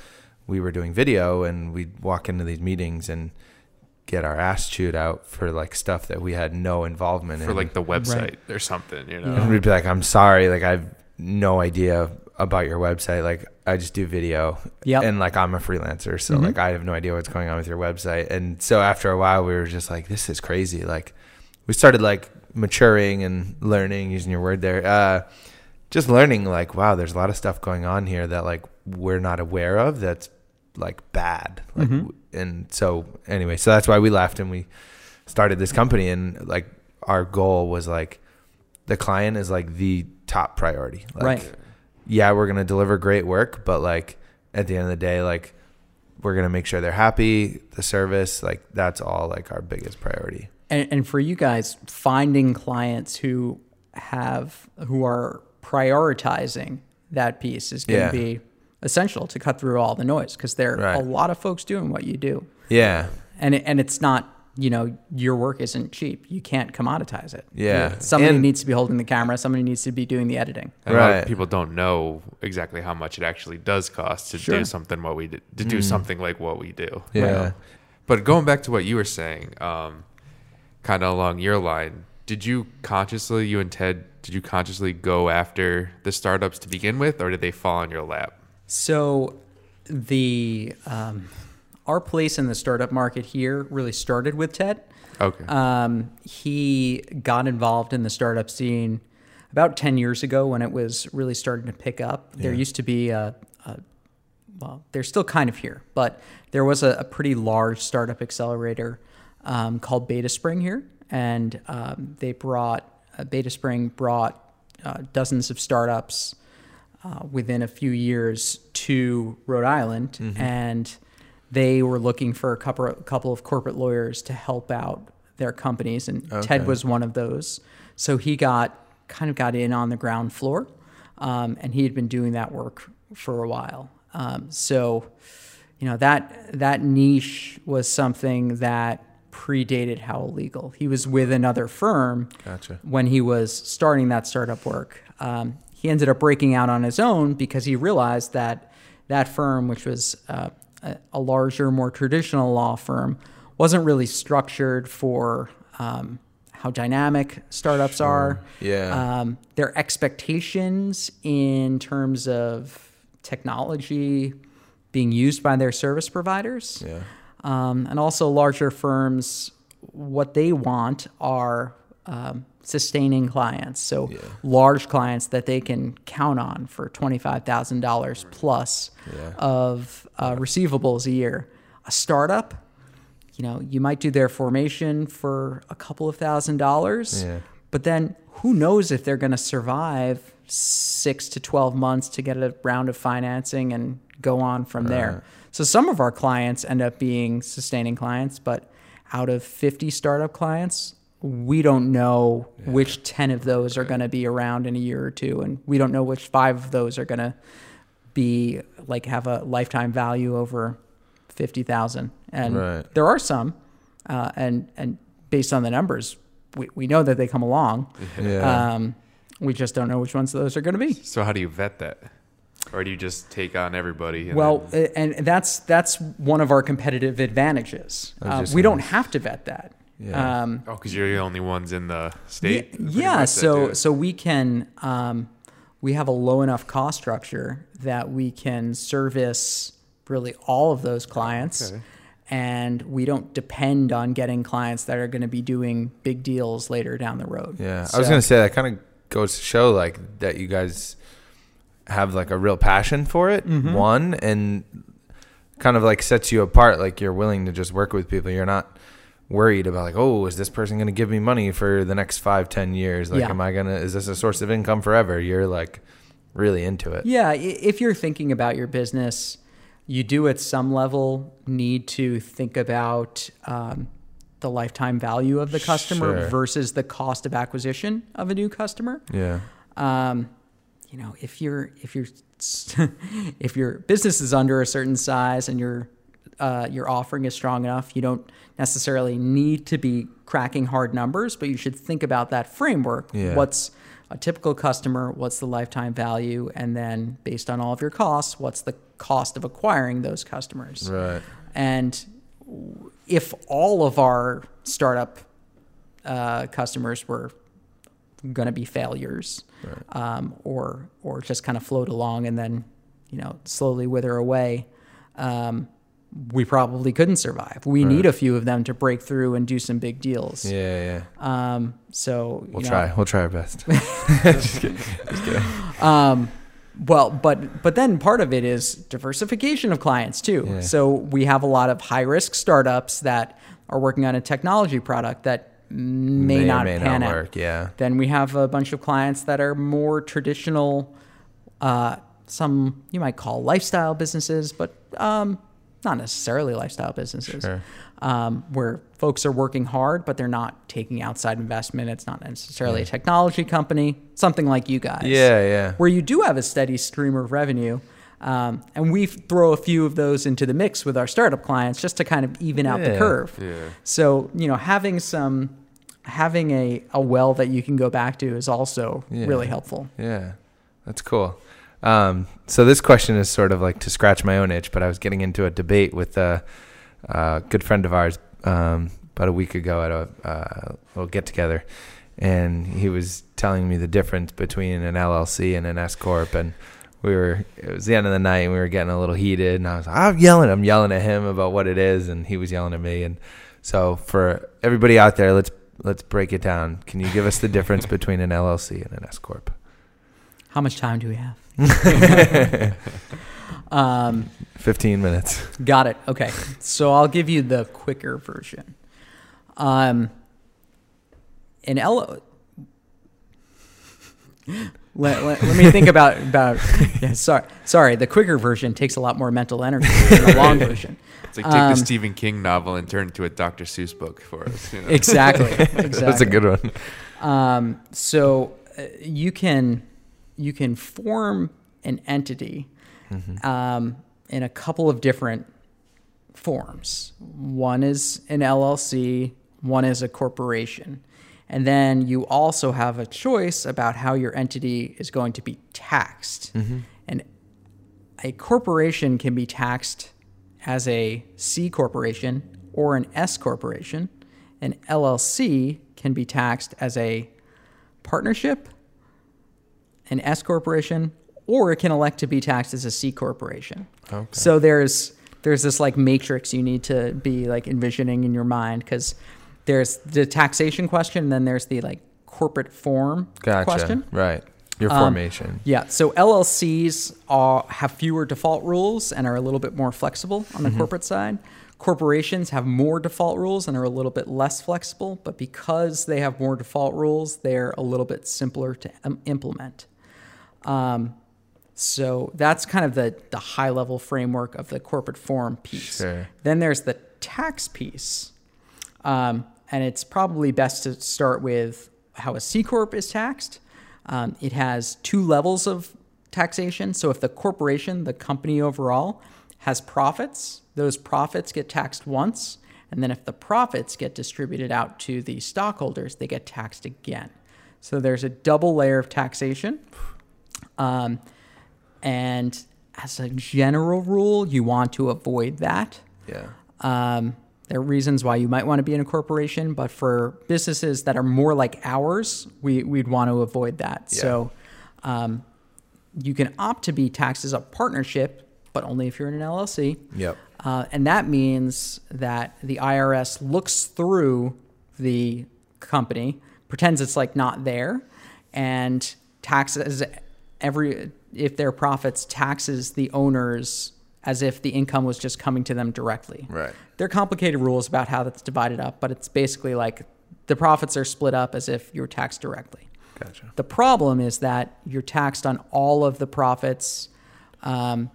we were doing video, and we'd walk into these meetings and get our ass chewed out for like stuff that we had no involvement in. For like the website right. or something, you know? Yeah. And we'd be like, I'm sorry, like I have no idea about your website. Like I just do video yep. and like I'm a freelancer. So mm-hmm. like I have no idea what's going on with your website. And so after a while we were just like, this is crazy. Like we started like maturing and learning, using your word there. Uh, just learning like, wow, there's a lot of stuff going on here that like we're not aware of that's like bad. Like mm-hmm. And so anyway, so that's why we left and we started this company. And like our goal was like the client is like the top priority. Like, right. Yeah, we're going to deliver great work, but like at the end of the day, like we're going to make sure they're happy. The service, like that's all like our biggest priority. And, and for you guys, finding clients who have, who are prioritizing that piece is going to yeah. be essential to cut through all the noise, because there are right. a lot of folks doing what you do. Yeah. And it, and it's not, you know, your work isn't cheap. You can't commoditize it. Yeah. Somebody and, needs to be holding the camera. Somebody needs to be doing the editing. And right. a lot of people don't know exactly how much it actually does cost to sure. do something what we do, to do mm. something like what we do. Yeah. You know? But going back to what you were saying, um, kind of along your line, did you consciously, you and Ted, did you consciously go after the startups to begin with, or did they fall on your lap? So the um, our place in the startup market here really started with Ted. Okay. Um, he got involved in the startup scene about ten years ago when it was really starting to pick up. Yeah. There used to be a, a, well, they're still kind of here, but there was a, a pretty large startup accelerator um, called Beta Spring here. And um, they brought, uh, Beta Spring brought uh, dozens of startups Uh, within a few years to Rhode Island, mm-hmm. and they were looking for a couple, a couple of corporate lawyers to help out their companies, and okay. Ted was one of those. So he got kind of got in on the ground floor, um, and he had been doing that work for a while. Um, so, you know, that that niche was something that predated Howell Legal. He was with another firm gotcha. When he was starting that startup work. Um, He ended up breaking out on his own because he realized that that firm, which was uh, a larger, more traditional law firm, wasn't really structured for um, how dynamic startups sure. are. Yeah. Um, their expectations in terms of technology being used by their service providers. Yeah. Um, and also larger firms, what they want are Um, sustaining clients, so yeah. large clients that they can count on for twenty-five thousand dollars plus yeah. of uh, receivables a year. A startup, you know, you might do their formation for a couple of thousand dollars, yeah. but then who knows if they're going to survive six to twelve months to get a round of financing and go on from right. there. So some of our clients end up being sustaining clients, but out of fifty startup clients, we don't know yeah. which ten of those are going to be around in a year or two. And we don't know which five of those are going to be like have a lifetime value over fifty thousand. And right. there are some, uh, and, and based on the numbers, we, we know that they come along. Yeah. Um, we just don't know which ones those are going to be. So how do you vet that? Or do you just take on everybody? And well, then... and that's, that's one of our competitive advantages. Uh, we don't have to vet that. Yeah. Um, oh, because you're the only ones in the state. Yeah. yeah so so we can um, we have a low enough cost structure that we can service really all of those clients, okay. and we don't depend on getting clients that are going to be doing big deals later down the road. Yeah, so, I was going to say that kind of goes to show like that you guys have like a real passion for it. Mm-hmm. One and kind of like sets you apart. Like you're willing to just work with people. You're not worried about like, oh, is this person going to give me money for the next five, ten years? Like, yeah. am I going to, is this a source of income forever? You're like really into it. Yeah. If you're thinking about your business, you do at some level need to think about um, the lifetime value of the customer sure. versus the cost of acquisition of a new customer. Yeah. Um, you know, if you're, if you're, if your business is under a certain size and your, uh, your offering is strong enough, you don't necessarily need to be cracking hard numbers, but you should think about that framework. Yeah. What's a typical customer? What's the lifetime value? And then based on all of your costs, what's the cost of acquiring those customers? Right. And if all of our startup uh, customers were going to be failures, right. um, or or just kind of float along and then, you know, slowly wither away, um, we probably couldn't survive. We right. need a few of them to break through and do some big deals. Yeah, yeah. Um, so we'll you know, try. We'll try our best. Just kidding. Just kidding. Um, well, but but then part of it is diversification of clients too. Yeah. So we have a lot of high risk startups that are working on a technology product that may, may not may pan not work. Out. Yeah. Then we have a bunch of clients that are more traditional. Uh, some you might call lifestyle businesses, but. Um, Not necessarily lifestyle businesses, sure. um, where folks are working hard, but they're not taking outside investment. It's not necessarily yeah. a technology company, something like you guys. Yeah, yeah. Where you do have a steady stream of revenue. Um, and we throw a few of those into the mix with our startup clients just to kind of even out yeah, the curve. Yeah. So, you know, having some, having a, a well that you can go back to is also yeah. really helpful. Yeah, that's cool. Um, so this question is sort of like to scratch my own itch, but I was getting into a debate with a, a good friend of ours, um, about a week ago at a, uh, little get together. And he was telling me the difference between an L L C and an S corp. And we were, it was the end of the night and we were getting a little heated and I was, I'm yelling, I'm yelling at him about what it is. And he was yelling at me. And so for everybody out there, let's, let's break it down. Can you give us the difference between an L L C and an S corp? How much time do we have? um, fifteen minutes. Got it. Okay. So I'll give you the quicker version. Um, an L. Let, let, let me think about, about yeah, sorry, sorry. The quicker version takes a lot more mental energy than the long version. It's like take um, the Stephen King novel and turn it into a Doctor Seuss book for us. You know? Exactly, exactly. That's a good one. Um, so uh, you can... You can form an entity mm-hmm. um, in a couple of different forms. One is an L L C, one is a corporation. And then you also have a choice about how your entity is going to be taxed. Mm-hmm. And a corporation can be taxed as a C corporation or an S corporation. An L L C can be taxed as a partnership, an S corporation, or it can elect to be taxed as a C corporation. Okay. So there's there's this like matrix you need to be like envisioning in your mind, because there's the taxation question, and then there's the like corporate form gotcha. Question. Right, your formation. Um, yeah, so L L Cs are, have fewer default rules and are a little bit more flexible on the mm-hmm. corporate side. Corporations have more default rules and are a little bit less flexible, but because they have more default rules, they're a little bit simpler to um, implement. Um, so that's kind of the, the high level framework of the corporate form piece. Sure. Then there's the tax piece. Um, and it's probably best to start with how a C corp is taxed. Um, it has two levels of taxation. So if the corporation, the company overall, has profits, those profits get taxed once. And then if the profits get distributed out to the stockholders, they get taxed again. So there's a double layer of taxation. Um, and as a general rule, you want to avoid that. Yeah. Um, there are reasons why you might want to be in a corporation, but for businesses that are more like ours, we, we'd want to avoid that. Yeah. So, um, you can opt to be taxed as a partnership, but only if you're in an L L C. Yep. Uh, and that means that the I R S looks through the company, pretends it's like not there, and taxes every if their profits taxes the owners as if the income was just coming to them directly. Right. There are complicated rules about how that's divided up, but it's basically like the profits are split up as if you're taxed directly. Gotcha. The problem is that you're taxed on all of the profits um,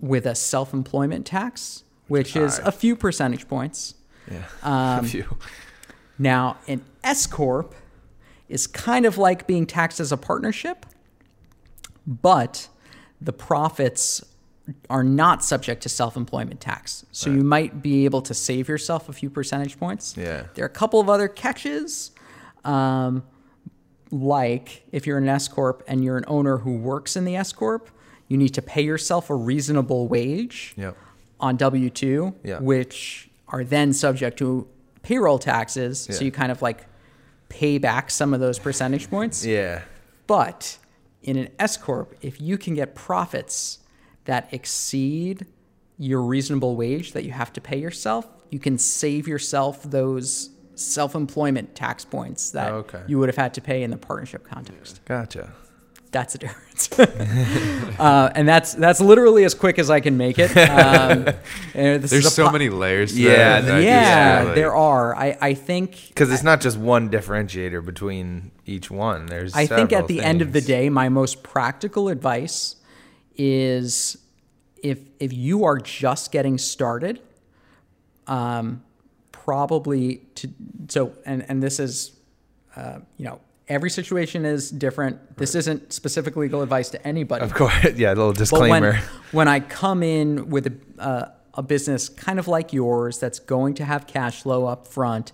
with a self-employment tax, which is high. A few percentage points. Yeah, um, a few. Now, an S-Corp is kind of like being taxed as a partnership, but the profits are not subject to self-employment tax. So right. you might be able to save yourself a few percentage points. Yeah. There are a couple of other catches. Um, like if you're an S-Corp and you're an owner who works in the S-Corp, you need to pay yourself a reasonable wage yep. on W two, yep. which are then subject to payroll taxes. Yeah. So you kind of like pay back some of those percentage points. yeah. But in an S-Corp, if you can get profits that exceed your reasonable wage that you have to pay yourself, you can save yourself those self-employment tax points that oh, okay. you would have had to pay in the partnership context. Gotcha. That's a difference. uh, and that's that's literally as quick as I can make it. Um, and this There's is so po- many layers. To yeah, that yeah, yeah like, there are. I, I think because it's I, not just one differentiator between each one. There's I think at the things. end of the day, my most practical advice is if if you are just getting started, um. Probably to so and and this is uh you know every situation is different. This isn't specific legal advice to anybody, of course. Yeah, a little disclaimer. When, when I come in with a uh, a business kind of like yours that's going to have cash flow up front,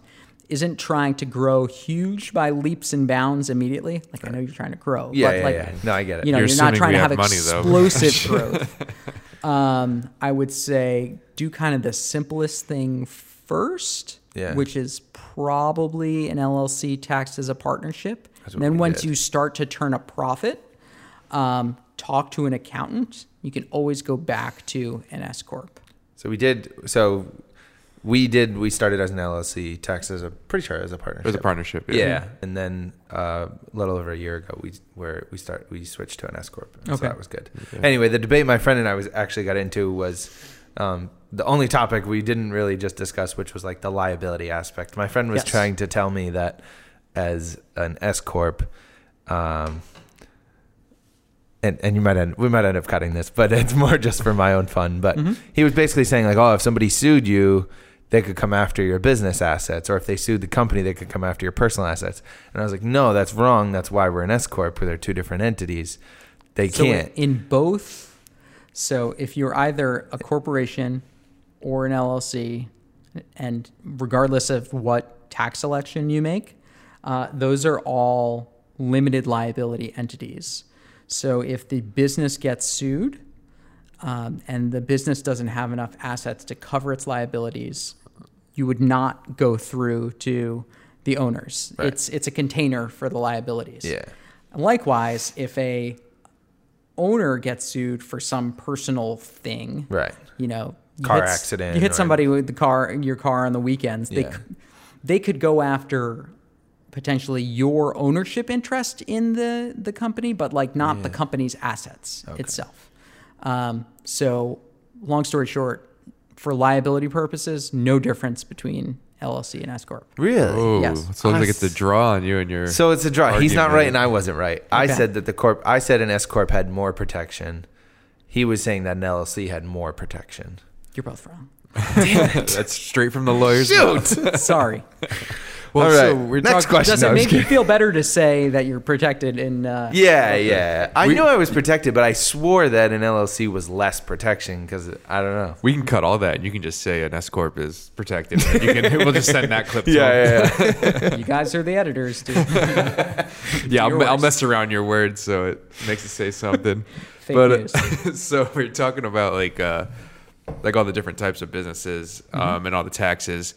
isn't trying to grow huge by leaps and bounds immediately. Like right. I know you're trying to grow. Yeah, but yeah, like, yeah. No, I get it. You know, you're, you're not trying to have, have money, explosive growth. Um, I would say do kind of the simplest thing first, yeah. which is probably an L L C taxed as a partnership. And then once did. you start to turn a profit, um, talk to an accountant. You can always go back to an S corp. So we did. So we did. We started as an L L C taxed as a pretty sure as a partnership. It was a partnership. Yeah. yeah. And then uh, a little over a year ago, we where we start we switched to an S corp. Okay. So that was good. Okay. Anyway, the debate my friend and I was actually got into was. Um, the only topic we didn't really just discuss, which was like the liability aspect. My friend was yes. trying to tell me that as an S corp, um, and and you might end, we might end up cutting this, but it's more just for my own fun. But mm-hmm. he was basically saying like, oh, if somebody sued you, they could come after your business assets, or if they sued the company, they could come after your personal assets. And I was like, no, that's wrong. That's why we're an S corp, where they're two different entities. They so can't in both. So if you're either a corporation or an L L C, and regardless of what tax election you make, uh, those are all limited liability entities. So if the business gets sued um, and the business doesn't have enough assets to cover its liabilities, you would not go through to the owners. Right. It's it's a container for the liabilities. Yeah. Likewise, if a owner gets sued for some personal thing, right? You know, you car hit, accident. You hit somebody with the car, your car on the weekends. Yeah. They, they could go after potentially your ownership interest in the the company, but like not yeah. the company's assets okay. itself. Um, so, long story short, for liability purposes, no difference between L L C and S corp. Really? Oh, yes. It sounds like it's a draw on you and your. So it's a draw. Argument. He's not right, and I wasn't right. Okay. I said that the corp. I said an S corp had more protection. He was saying that an L L C had more protection. You're both wrong. Damn it! That's straight from the lawyer's. Shoot. Sorry. Well, all right. So we're next talking, question. Does no, it make you feel better to say that you're protected in? Uh, yeah, okay. yeah. I we, know I was protected, but I swore that an L L C was less protection because I don't know. We can cut all that. And you can just say an S corp is protected. Right? You can. We'll just send that clip. to Yeah, them. yeah, yeah. You guys are the editors, dude. yeah, I'll, I'll mess around your words so it makes it say something. Fake but news. So we're talking about like uh, like all the different types of businesses um, mm-hmm. and all the taxes.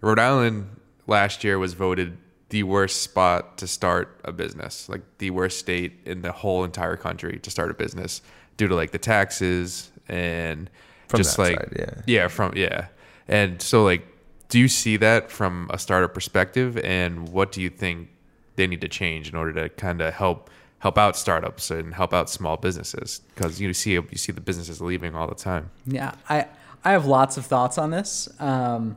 Rhode Island. Last year was voted the worst spot to start a business, like the worst state in the whole entire country to start a business due to like the taxes and from just like, side, yeah. yeah, from, yeah. And so like, do you see that from a startup perspective, and what do you think they need to change in order to kind of help, help out startups and help out small businesses? Cause you see, you see the businesses leaving all the time. Yeah. I, I have lots of thoughts on this. Um,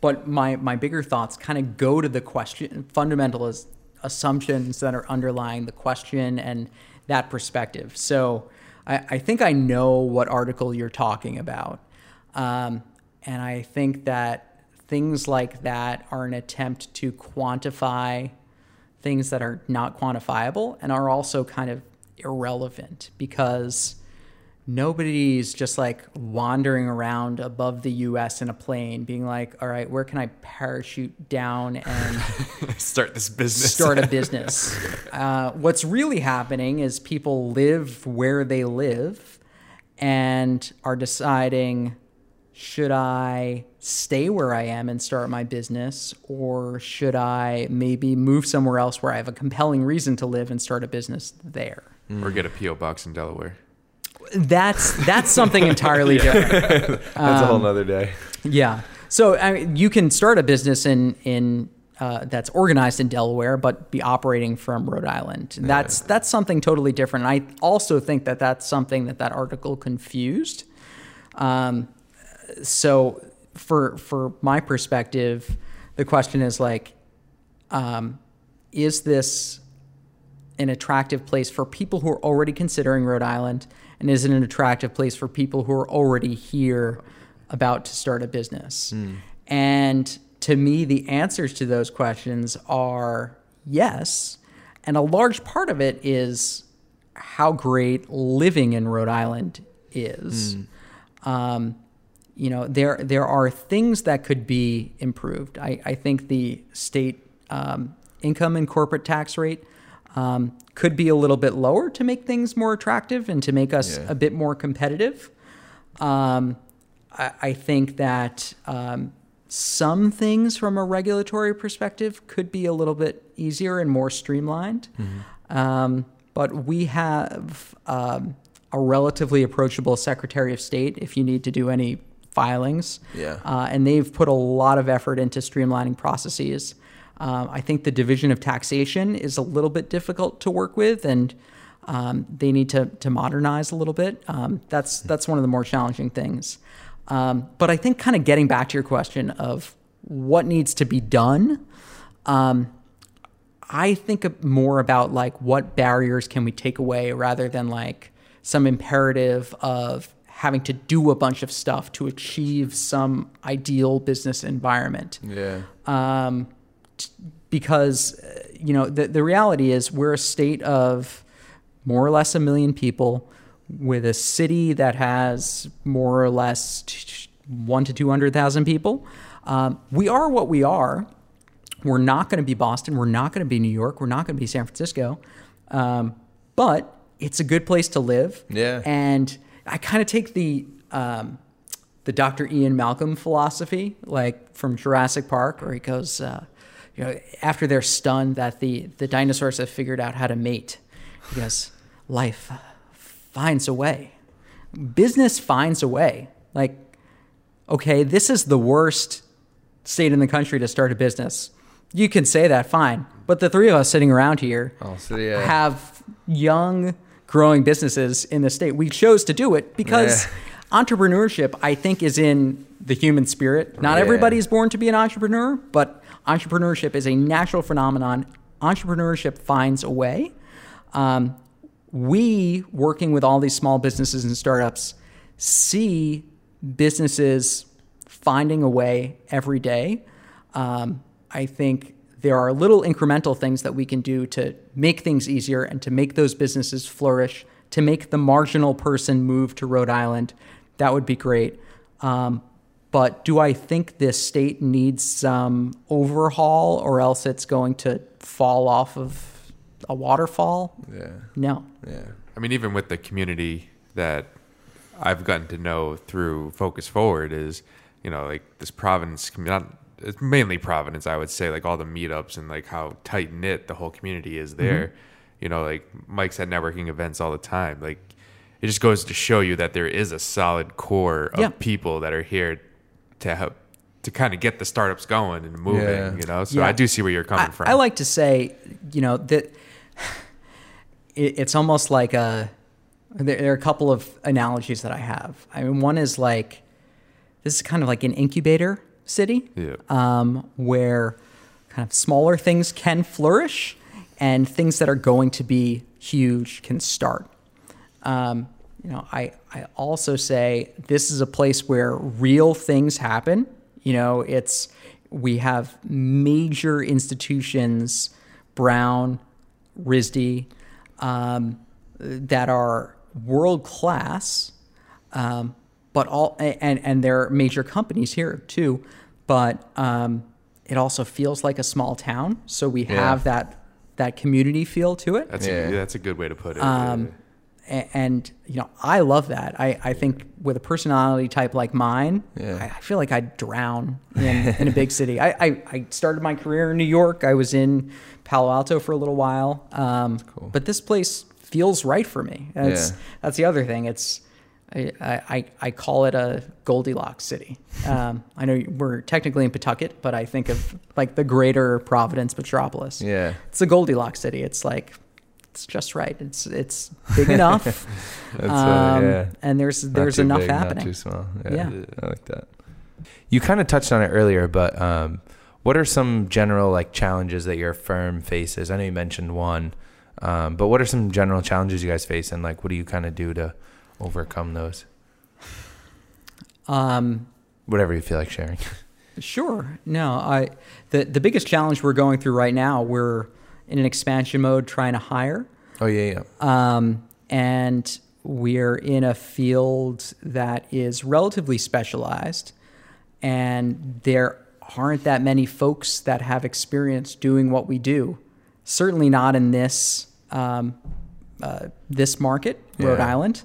But my, my bigger thoughts kind of go to the question, fundamental is assumptions that are underlying the question and that perspective. So I, I think I know what article you're talking about. Um, and I think that things like that are an attempt to quantify things that are not quantifiable and are also kind of irrelevant, because nobody's just like wandering around above the U S in a plane being like, all right, where can I parachute down and start this business, start a business. Uh, what's really happening is people live where they live and are deciding, should I stay where I am and start my business, or should I maybe move somewhere else where I have a compelling reason to live and start a business there? Mm. Or get a P O box in Delaware. That's that's something entirely yeah. different. That's um, a whole nother day. Yeah. So I mean, you can start a business in in uh, that's organized in Delaware, but be operating from Rhode Island. That's yeah. that's something totally different. I also think that that's something that that article confused. Um, so for for my perspective, the question is like, um, is this an attractive place for people who are already considering Rhode Island? And is it an attractive place for people who are already here about to start a business? Mm. And to me, the answers to those questions are yes. And a large part of it is how great living in Rhode Island is. Mm. Um, you know, there there are things that could be improved. I, I think the state um, income and corporate tax rate Um, could be a little bit lower to make things more attractive and to make us yeah. a bit more competitive. Um, I, I think that um, some things from a regulatory perspective could be a little bit easier and more streamlined. Mm-hmm. Um, but we have um, a relatively approachable Secretary of State if you need to do any filings. Yeah. Uh, and they've put a lot of effort into streamlining processes. Um, I think the Division of Taxation is a little bit difficult to work with, and um, they need to, to modernize a little bit. Um, that's that's one of the more challenging things. Um, but I think kind of getting back to your question of what needs to be done, um, I think more about like what barriers can we take away rather than like some imperative of having to do a bunch of stuff to achieve some ideal business environment. Yeah. Um, Because, you know, the, the reality is we're a state of more or less a million people with a city that has more or less t- one to two hundred thousand people. Um, we are what we are. We're not going to be Boston. We're not going to be New York. We're not going to be San Francisco. Um, but it's a good place to live. Yeah. And I kind of take the... Um, the Doctor Ian Malcolm philosophy, like from Jurassic Park, where he goes, uh, you know, after they're stunned that the, the dinosaurs have figured out how to mate, he goes, life finds a way. Business finds a way. Like, okay, this is the worst state in the country to start a business. You can say that, fine. But the three of us sitting around here oh, so yeah. have young, growing businesses in the state. We chose to do it because... Yeah. Entrepreneurship, I think, is in the human spirit. Not yeah. everybody is born to be an entrepreneur, but entrepreneurship is a natural phenomenon. Entrepreneurship finds a way. Um, we, working with all these small businesses and startups, see businesses finding a way every day. Um, I think there are little incremental things that we can do to make things easier and to make those businesses flourish, to make the marginal person move to Rhode Island. That would be great. Um, but do I think this state needs some overhaul, or else it's going to fall off of a waterfall? Yeah. No. Yeah. I mean, even with the community that I've gotten to know through Focus Forward is, you know, like this Providence, not, it's mainly Providence, I would say, like all the meetups and like how tight knit the whole community is there. Mm-hmm. You know, like Mike's at networking events all the time. Like, it just goes to show you that there is a solid core of yeah. people that are here to help, to kind of get the startups going and moving, yeah. you know? So yeah. I do see where you're coming I, from. I like to say, you know, that it, it's almost like a, there, there are a couple of analogies that I have. I mean, one is like, this is kind of like an incubator city yeah. um, where kind of smaller things can flourish. and things that are going to be huge can start. Um, you know, I, I also say this is a place where real things happen. You know, it's, we have major institutions, Brown, R I S D, um, that are world class, um, but all, and, and there are major companies here too, but, um, it also feels like a small town. So we yeah. have that, that community feel to it. That's, yeah. a, that's a good way to put it. Um, yeah. and you know, I love that. I, I think with a personality type like mine, yeah. I, I feel like I'd drown in, in a big city. I, I, I started my career in New York. I was in Palo Alto for a little while. Um, cool. But this place feels right for me. And it's, yeah. that's the other thing. It's, I, I, I call it a Goldilocks city. Um, I know we're technically in Pawtucket, but I think of like the greater Providence metropolis. Yeah. It's a Goldilocks city. It's like, it's just right. It's, it's big enough. That's um, right, yeah. And there's, there's enough big, happening. Not too small. Yeah, yeah. I like that. You kind of touched on it earlier, but, um, what are some general like challenges that your firm faces? I know you mentioned one, um, but what are some general challenges you guys face, and like, what do you kind of do to overcome those? Um, whatever you feel like sharing. Sure. No, I, the, the biggest challenge we're going through right now, we're in an expansion mode trying to hire. Oh yeah. Yeah. Um, and we're in a field that is relatively specialized, and there aren't that many folks that have experience doing what we do. Certainly not in this, um, uh, this market, Rhode yeah. Island.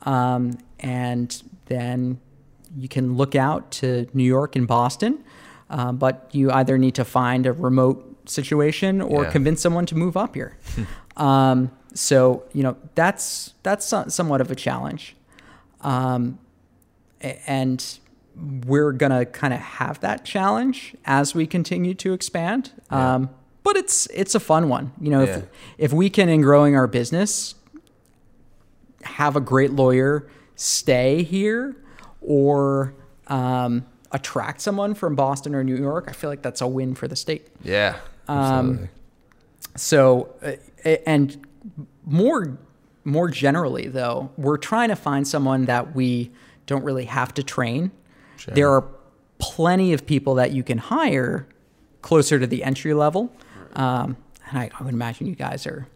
Um, and then you can look out to New York and Boston, um, but you either need to find a remote situation or yeah. convince someone to move up here. um, so, you know, that's, that's somewhat of a challenge. Um, and we're going to kind of have that challenge as we continue to expand. Yeah. Um, but it's, it's a fun one. You know, yeah. if, if we can, in growing our business, have a great lawyer stay here, or um, attract someone from Boston or New York, I feel like that's a win for the state. Yeah. Um, so, and more, more generally though, we're trying to find someone that we don't really have to train. Sure. There are plenty of people that you can hire closer to the entry level. Um, and I, I would imagine you guys are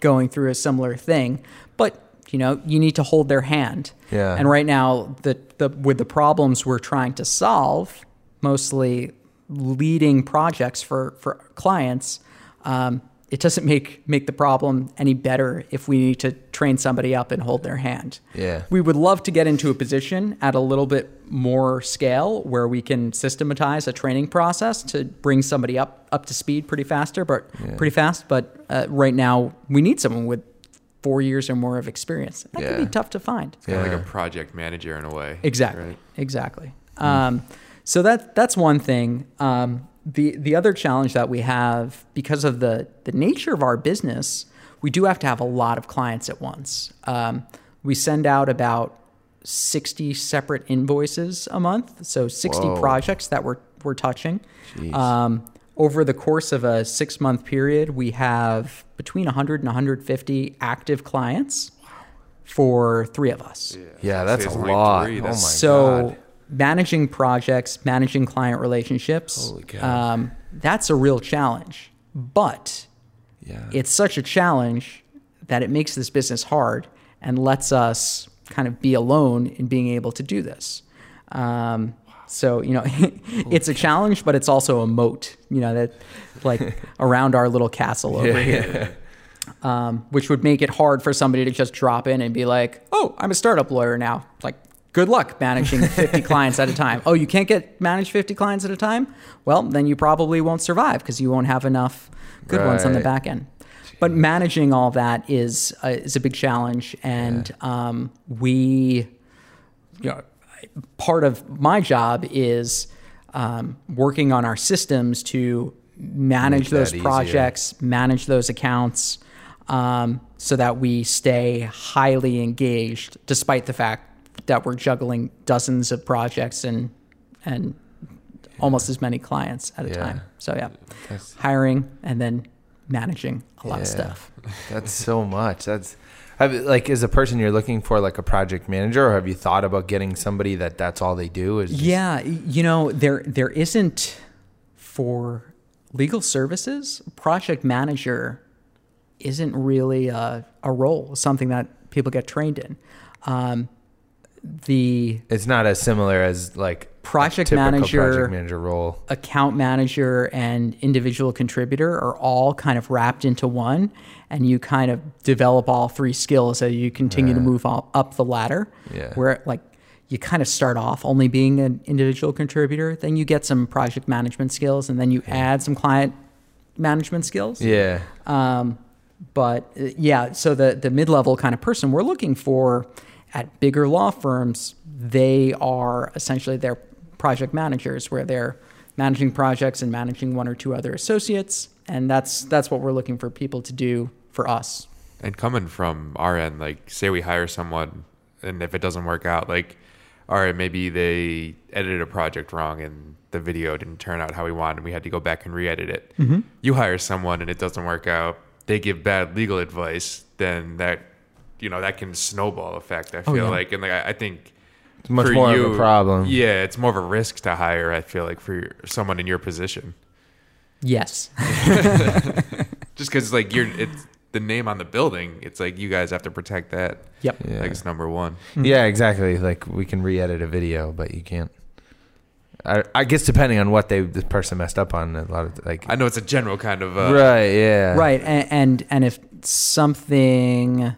going through a similar thing, but you know, you need to hold their hand. Yeah. And right now, the, the with the problems we're trying to solve, mostly leading projects for, for clients, um, it doesn't make, make the problem any better if we need to train somebody up and hold their hand. Yeah. We would love to get into a position at a little bit more scale where we can systematize a training process to bring somebody up, up to speed pretty faster, but yeah. pretty fast. But uh, right now, we need someone with four years or more of experience. That yeah. can be tough to find. It's kind yeah. of like a project manager in a way. Exactly. Right? Exactly. Mm. Um, so that, that's one thing. Um, the, the other challenge that we have, because of the, the nature of our business, we do have to have a lot of clients at once. Um, we send out about sixty separate invoices a month. So sixty Whoa. projects that we're, we're touching. Um, over the course of a six month period, we have between one hundred and one hundred fifty active clients for three of us. Yeah, yeah, that's a lot. Like, oh my so God. Managing projects, managing client relationships, Holy God. Um, that's a real challenge. But yeah. it's such a challenge that it makes this business hard and lets us kind of be alone in being able to do this. Um, So, you know, it's a challenge, but it's also a moat, you know, that like around our little castle over yeah, here, yeah. Um, which would make it hard for somebody to just drop in and be like, oh, I'm a startup lawyer now. Like, good luck managing fifty clients at a time. Oh, you can't get manage fifty clients at a time? Well, then you probably won't survive because you won't have enough good right. ones on the back end. Jeez. But managing all that is, uh, is a big challenge. And yeah. um, we, you know, part of my job is um, working on our systems to manage those projects, easier. manage those accounts, um, so that we stay highly engaged, despite the fact that we're juggling dozens of projects and and yeah. almost as many clients at a yeah. time. So yeah, That's... hiring and then managing a lot yeah. of stuff. That's so much. That's have, like, as a person, you're looking for like a project manager, or have you thought about getting somebody that that's all they do? Is just... Yeah. You know, there, there isn't for legal services, project manager isn't really a, a role, something that people get trained in. Um, the it's not as similar as like project manager, project manager role, account manager, and individual contributor are all kind of wrapped into one, and you kind of develop all three skills as you continue right. to move all, up the ladder. Yeah, where like you kind of start off only being an individual contributor, then you get some project management skills, and then you yeah. add some client management skills. Yeah. Um, but yeah, so the the mid-level kind of person we're looking for. At bigger law firms, they are essentially their project managers, where they're managing projects and managing one or two other associates. And that's that's what we're looking for people to do for us. And coming from our end, like, say we hire someone, and if it doesn't work out, like, all right, maybe they edited a project wrong and the video didn't turn out how we wanted, and we had to go back and re-edit it. Mm-hmm. You hire someone and it doesn't work out, they give bad legal advice, then that... you know, that can snowball effect, I feel oh, yeah. like. And like, I think it's much more you, of a problem. Yeah, it's more of a risk to hire, I feel like, for someone in your position. Yes. Just because, like, you're, it's the name on the building. It's like, you guys have to protect that. Yep. Yeah. Like, it's number one. Mm-hmm. Yeah, exactly. Like, we can re-edit a video, but you can't. I, I guess depending on what they the person messed up on, a lot of like I know it's a general kind of uh, right, yeah, right, and and, and if something.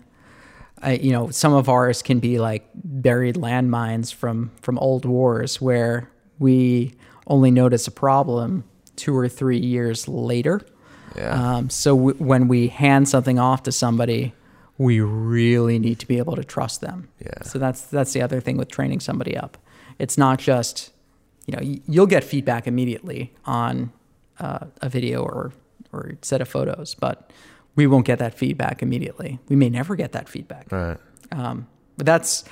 Uh, you know, some of ours can be like buried landmines from, from old wars where we only notice a problem two or three years later. Yeah. Um, so w- when we hand something off to somebody, we really need to be able to trust them. Yeah. So that's that's the other thing with training somebody up. It's not just, you know, y- you'll get feedback immediately on uh, a video or or set of photos, but we won't get that feedback immediately. We may never get that feedback. Right. Um, but that's,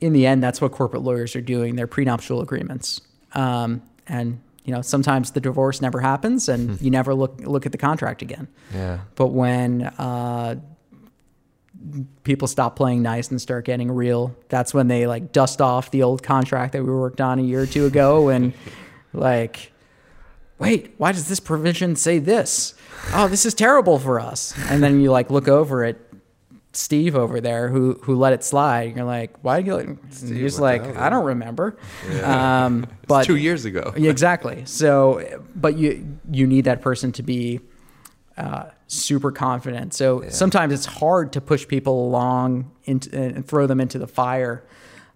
in the end, that's what corporate lawyers are doing. They're prenuptial agreements. Um, and, you know, sometimes the divorce never happens and you never look look at the contract again. Yeah. But when uh, people stop playing nice and start getting real, that's when they, like, dust off the old contract that we worked on a year or two ago and, like... wait, why does this provision say this? Oh, this is terrible for us. And then you like look over at Steve over there who who let it slide. And you're like, why did you let it? Steve, he's like, I don't remember. Yeah. Um, but it's two years ago. Yeah, exactly. So, but you you need that person to be uh, super confident. So yeah. sometimes it's hard to push people along into, and throw them into the fire.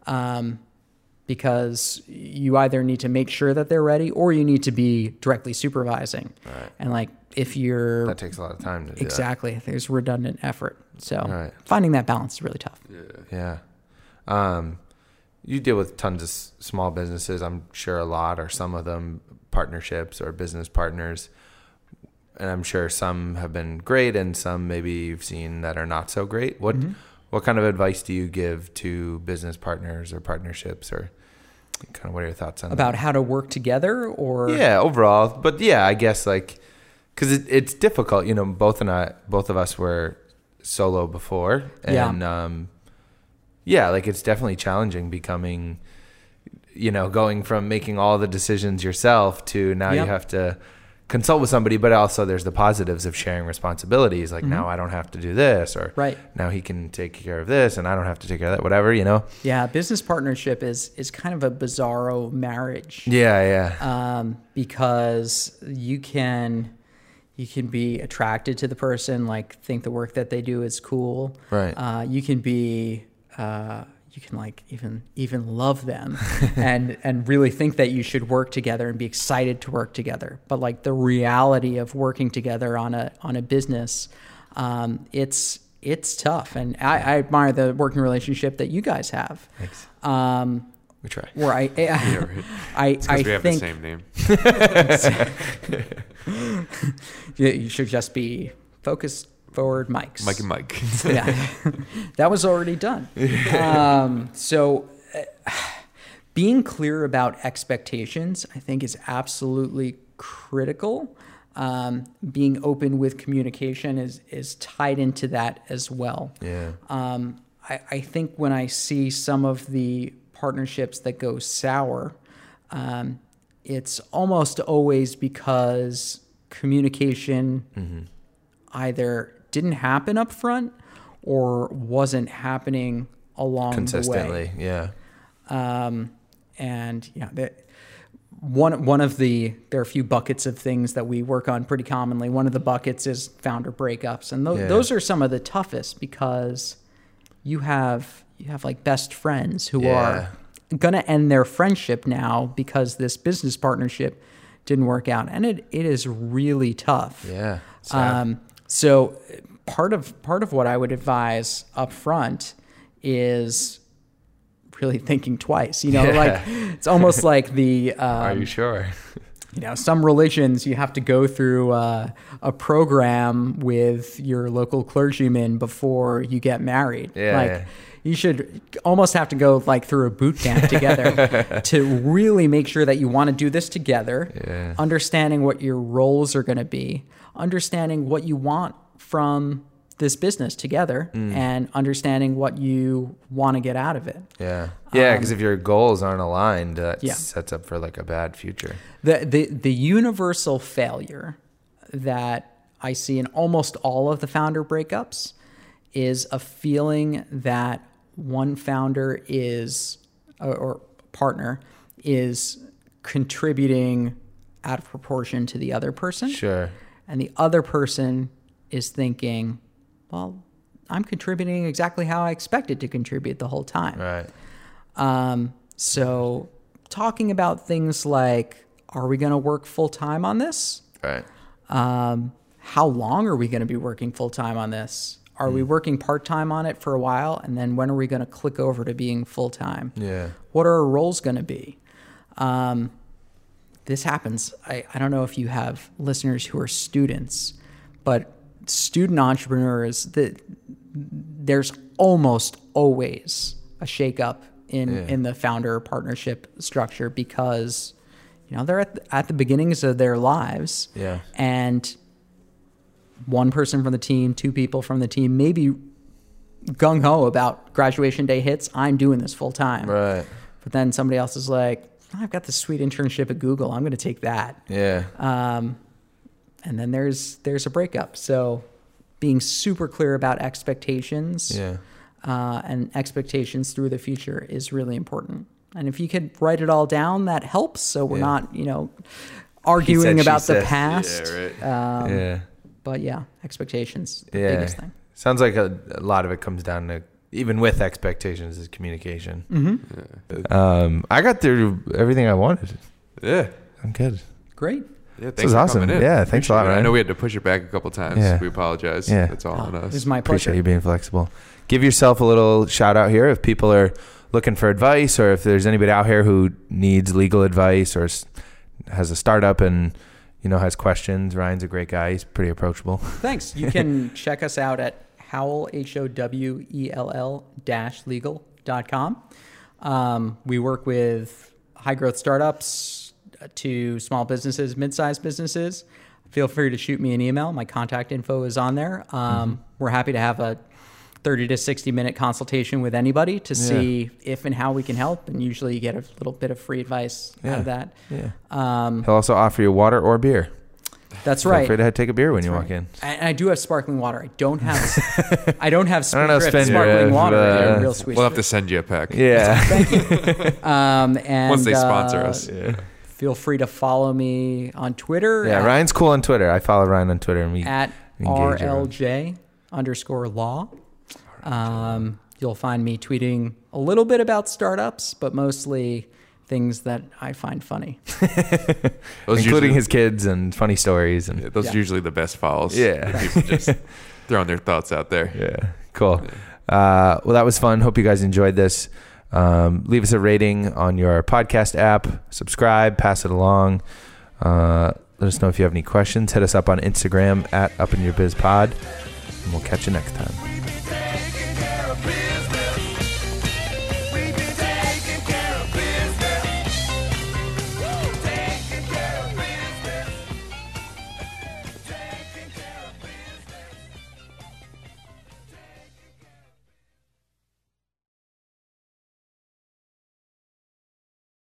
Um because you either need to make sure that they're ready or you need to be directly supervising. Right. And like if you're... that takes a lot of time to do exactly. That. There's redundant effort. So right. finding that balance is really tough. Yeah. yeah. Um, you deal with tons of s- small businesses, I'm sure a lot, or some of them partnerships or business partners. And I'm sure some have been great and some maybe you've seen that are not so great. What mm-hmm. What kind of advice do you give to business partners or partnerships or... kind of what are your thoughts on about that? How to work together or yeah overall but yeah I guess like because it, it's difficult, you know, both and I both of us were solo before and yeah. um yeah like it's definitely challenging becoming, you know, going from making all the decisions yourself to now yep. you have to consult with somebody, but also there's the positives of sharing responsibilities like mm-hmm. now I don't have to do this or right. now he can take care of this and I don't have to take care of that, whatever, you know? Yeah. Business partnership is, is kind of a bizarro marriage. Yeah. Yeah. Um, because you can, you can be attracted to the person, like think the work that they do is cool. Right. Uh, you can be, uh, you can like even even love them and and really think that you should work together and be excited to work together. But like the reality of working together on a on a business, um, it's it's tough. And I, I admire the working relationship that you guys have. Thanks. Um, we try. Where I I, yeah, right. I, it's 'cause I we have think, the same name. You should just be focused. Forward mics. Mike and Mike. Yeah. That was already done. Um, so uh, being clear about expectations, I think, is absolutely critical. um, being open with communication is is tied into that as well. Yeah. Um, I, I think when I see some of the partnerships that go sour, um, it's almost always because communication mm-hmm. either didn't happen up front or wasn't happening along consistently. The way. Yeah. Um, and you know, that one one of the there are a few buckets of things that we work on pretty commonly. One of the buckets is founder breakups, and th- yeah. those are some of the toughest because you have you have like best friends who yeah. are going to end their friendship now because this business partnership didn't work out, and it it is really tough. Yeah. Um, so part of part of what I would advise up front is really thinking twice, you know, yeah. like it's almost like the, um, are you sure? You know, some religions you have to go through uh, a program with your local clergyman before you get married. Yeah, like yeah. you should almost have to go like through a boot camp together to really make sure that you want to do this together, yeah. understanding what your roles are going to be, understanding what you want from this business together mm. and understanding what you want to get out of it. Yeah. Yeah. Because um, if your goals aren't aligned, that yeah. sets up for like a bad future. The, the, the universal failure that I see in almost all of the founder breakups is a feeling that one founder is, or, or partner is contributing out of proportion to the other person. Sure. And the other person is thinking, well, I'm contributing exactly how I expected to contribute the whole time. Right. Um, so talking about things like, are we going to work full time on this? Right. Um, how long are we going to be working full time on this? Are mm. we working part time on it for a while? And then when are we going to click over to being full time? Yeah. What are our roles going to be? Um, this happens. I, I don't know if you have listeners who are students, but student entrepreneurs, that there's almost always a shakeup in, yeah. in the founder partnership structure because, you know, they're at the, at the beginnings of their lives yeah. and one person from the team, two people from the team, maybe gung ho about graduation day hits. I'm doing this full time. Right. But then somebody else is like, I've got this sweet internship at Google. I'm going to take that. Yeah. Um, And then there's there's a breakup. So being super clear about expectations yeah. uh, and expectations through the future is really important. And if you could write it all down, that helps. So we're yeah. not, you know, arguing said, about the said. past. Yeah, right. um, yeah. But yeah, expectations, the yeah. biggest thing. Sounds like a, a lot of it comes down to, even with expectations, is communication. Mm-hmm. Yeah. Um, I got through everything I wanted. Yeah. I'm good. Great. Yeah, thanks this was for awesome. Coming in. Yeah, thanks Appreciate a lot, man. I know we had to push it back a couple times. Yeah. We apologize. Yeah. That's all oh, on us. It was my pleasure. Appreciate you being flexible. Give yourself a little shout out here if people are looking for advice or if there's anybody out here who needs legal advice or has a startup and you know has questions. Ryan's a great guy. He's pretty approachable. Thanks. You can check us out at Howell, H O W E L L dash legal dot com. Um, we work with high growth startups, to small businesses, mid-sized businesses. Feel free to shoot me an email. My contact info is on there. Um, mm-hmm. We're happy to have a thirty to sixty minute consultation with anybody to yeah. see if and how we can help. And usually you get a little bit of free advice yeah. out of that. Yeah. Um, He'll also offer you water or beer. That's right. Feel free to take a beer when That's you right. walk in. And I do have sparkling water. I don't have. I don't have I don't know, sparkling head, water. Uh, real sweet we'll have to send you a pack. Yeah. Thank you. Um, and, Once they sponsor uh, us. Yeah. Feel free to follow me on Twitter. Yeah, at, Ryan's cool on Twitter. I follow Ryan on Twitter. And we at R L J underscore law. Um, you'll find me tweeting a little bit about startups, but mostly things that I find funny. Including usually, his kids and funny stories. And yeah, Those yeah. are usually the best follows. Yeah. People just throwing their thoughts out there. Yeah, cool. Uh, well, that was fun. Hope you guys enjoyed this. Um, leave us a rating on your podcast app, subscribe, pass it along. Uh, let us know if you have any questions. Hit us up on Instagram at Up In Your Biz Pod, and we'll catch you next time.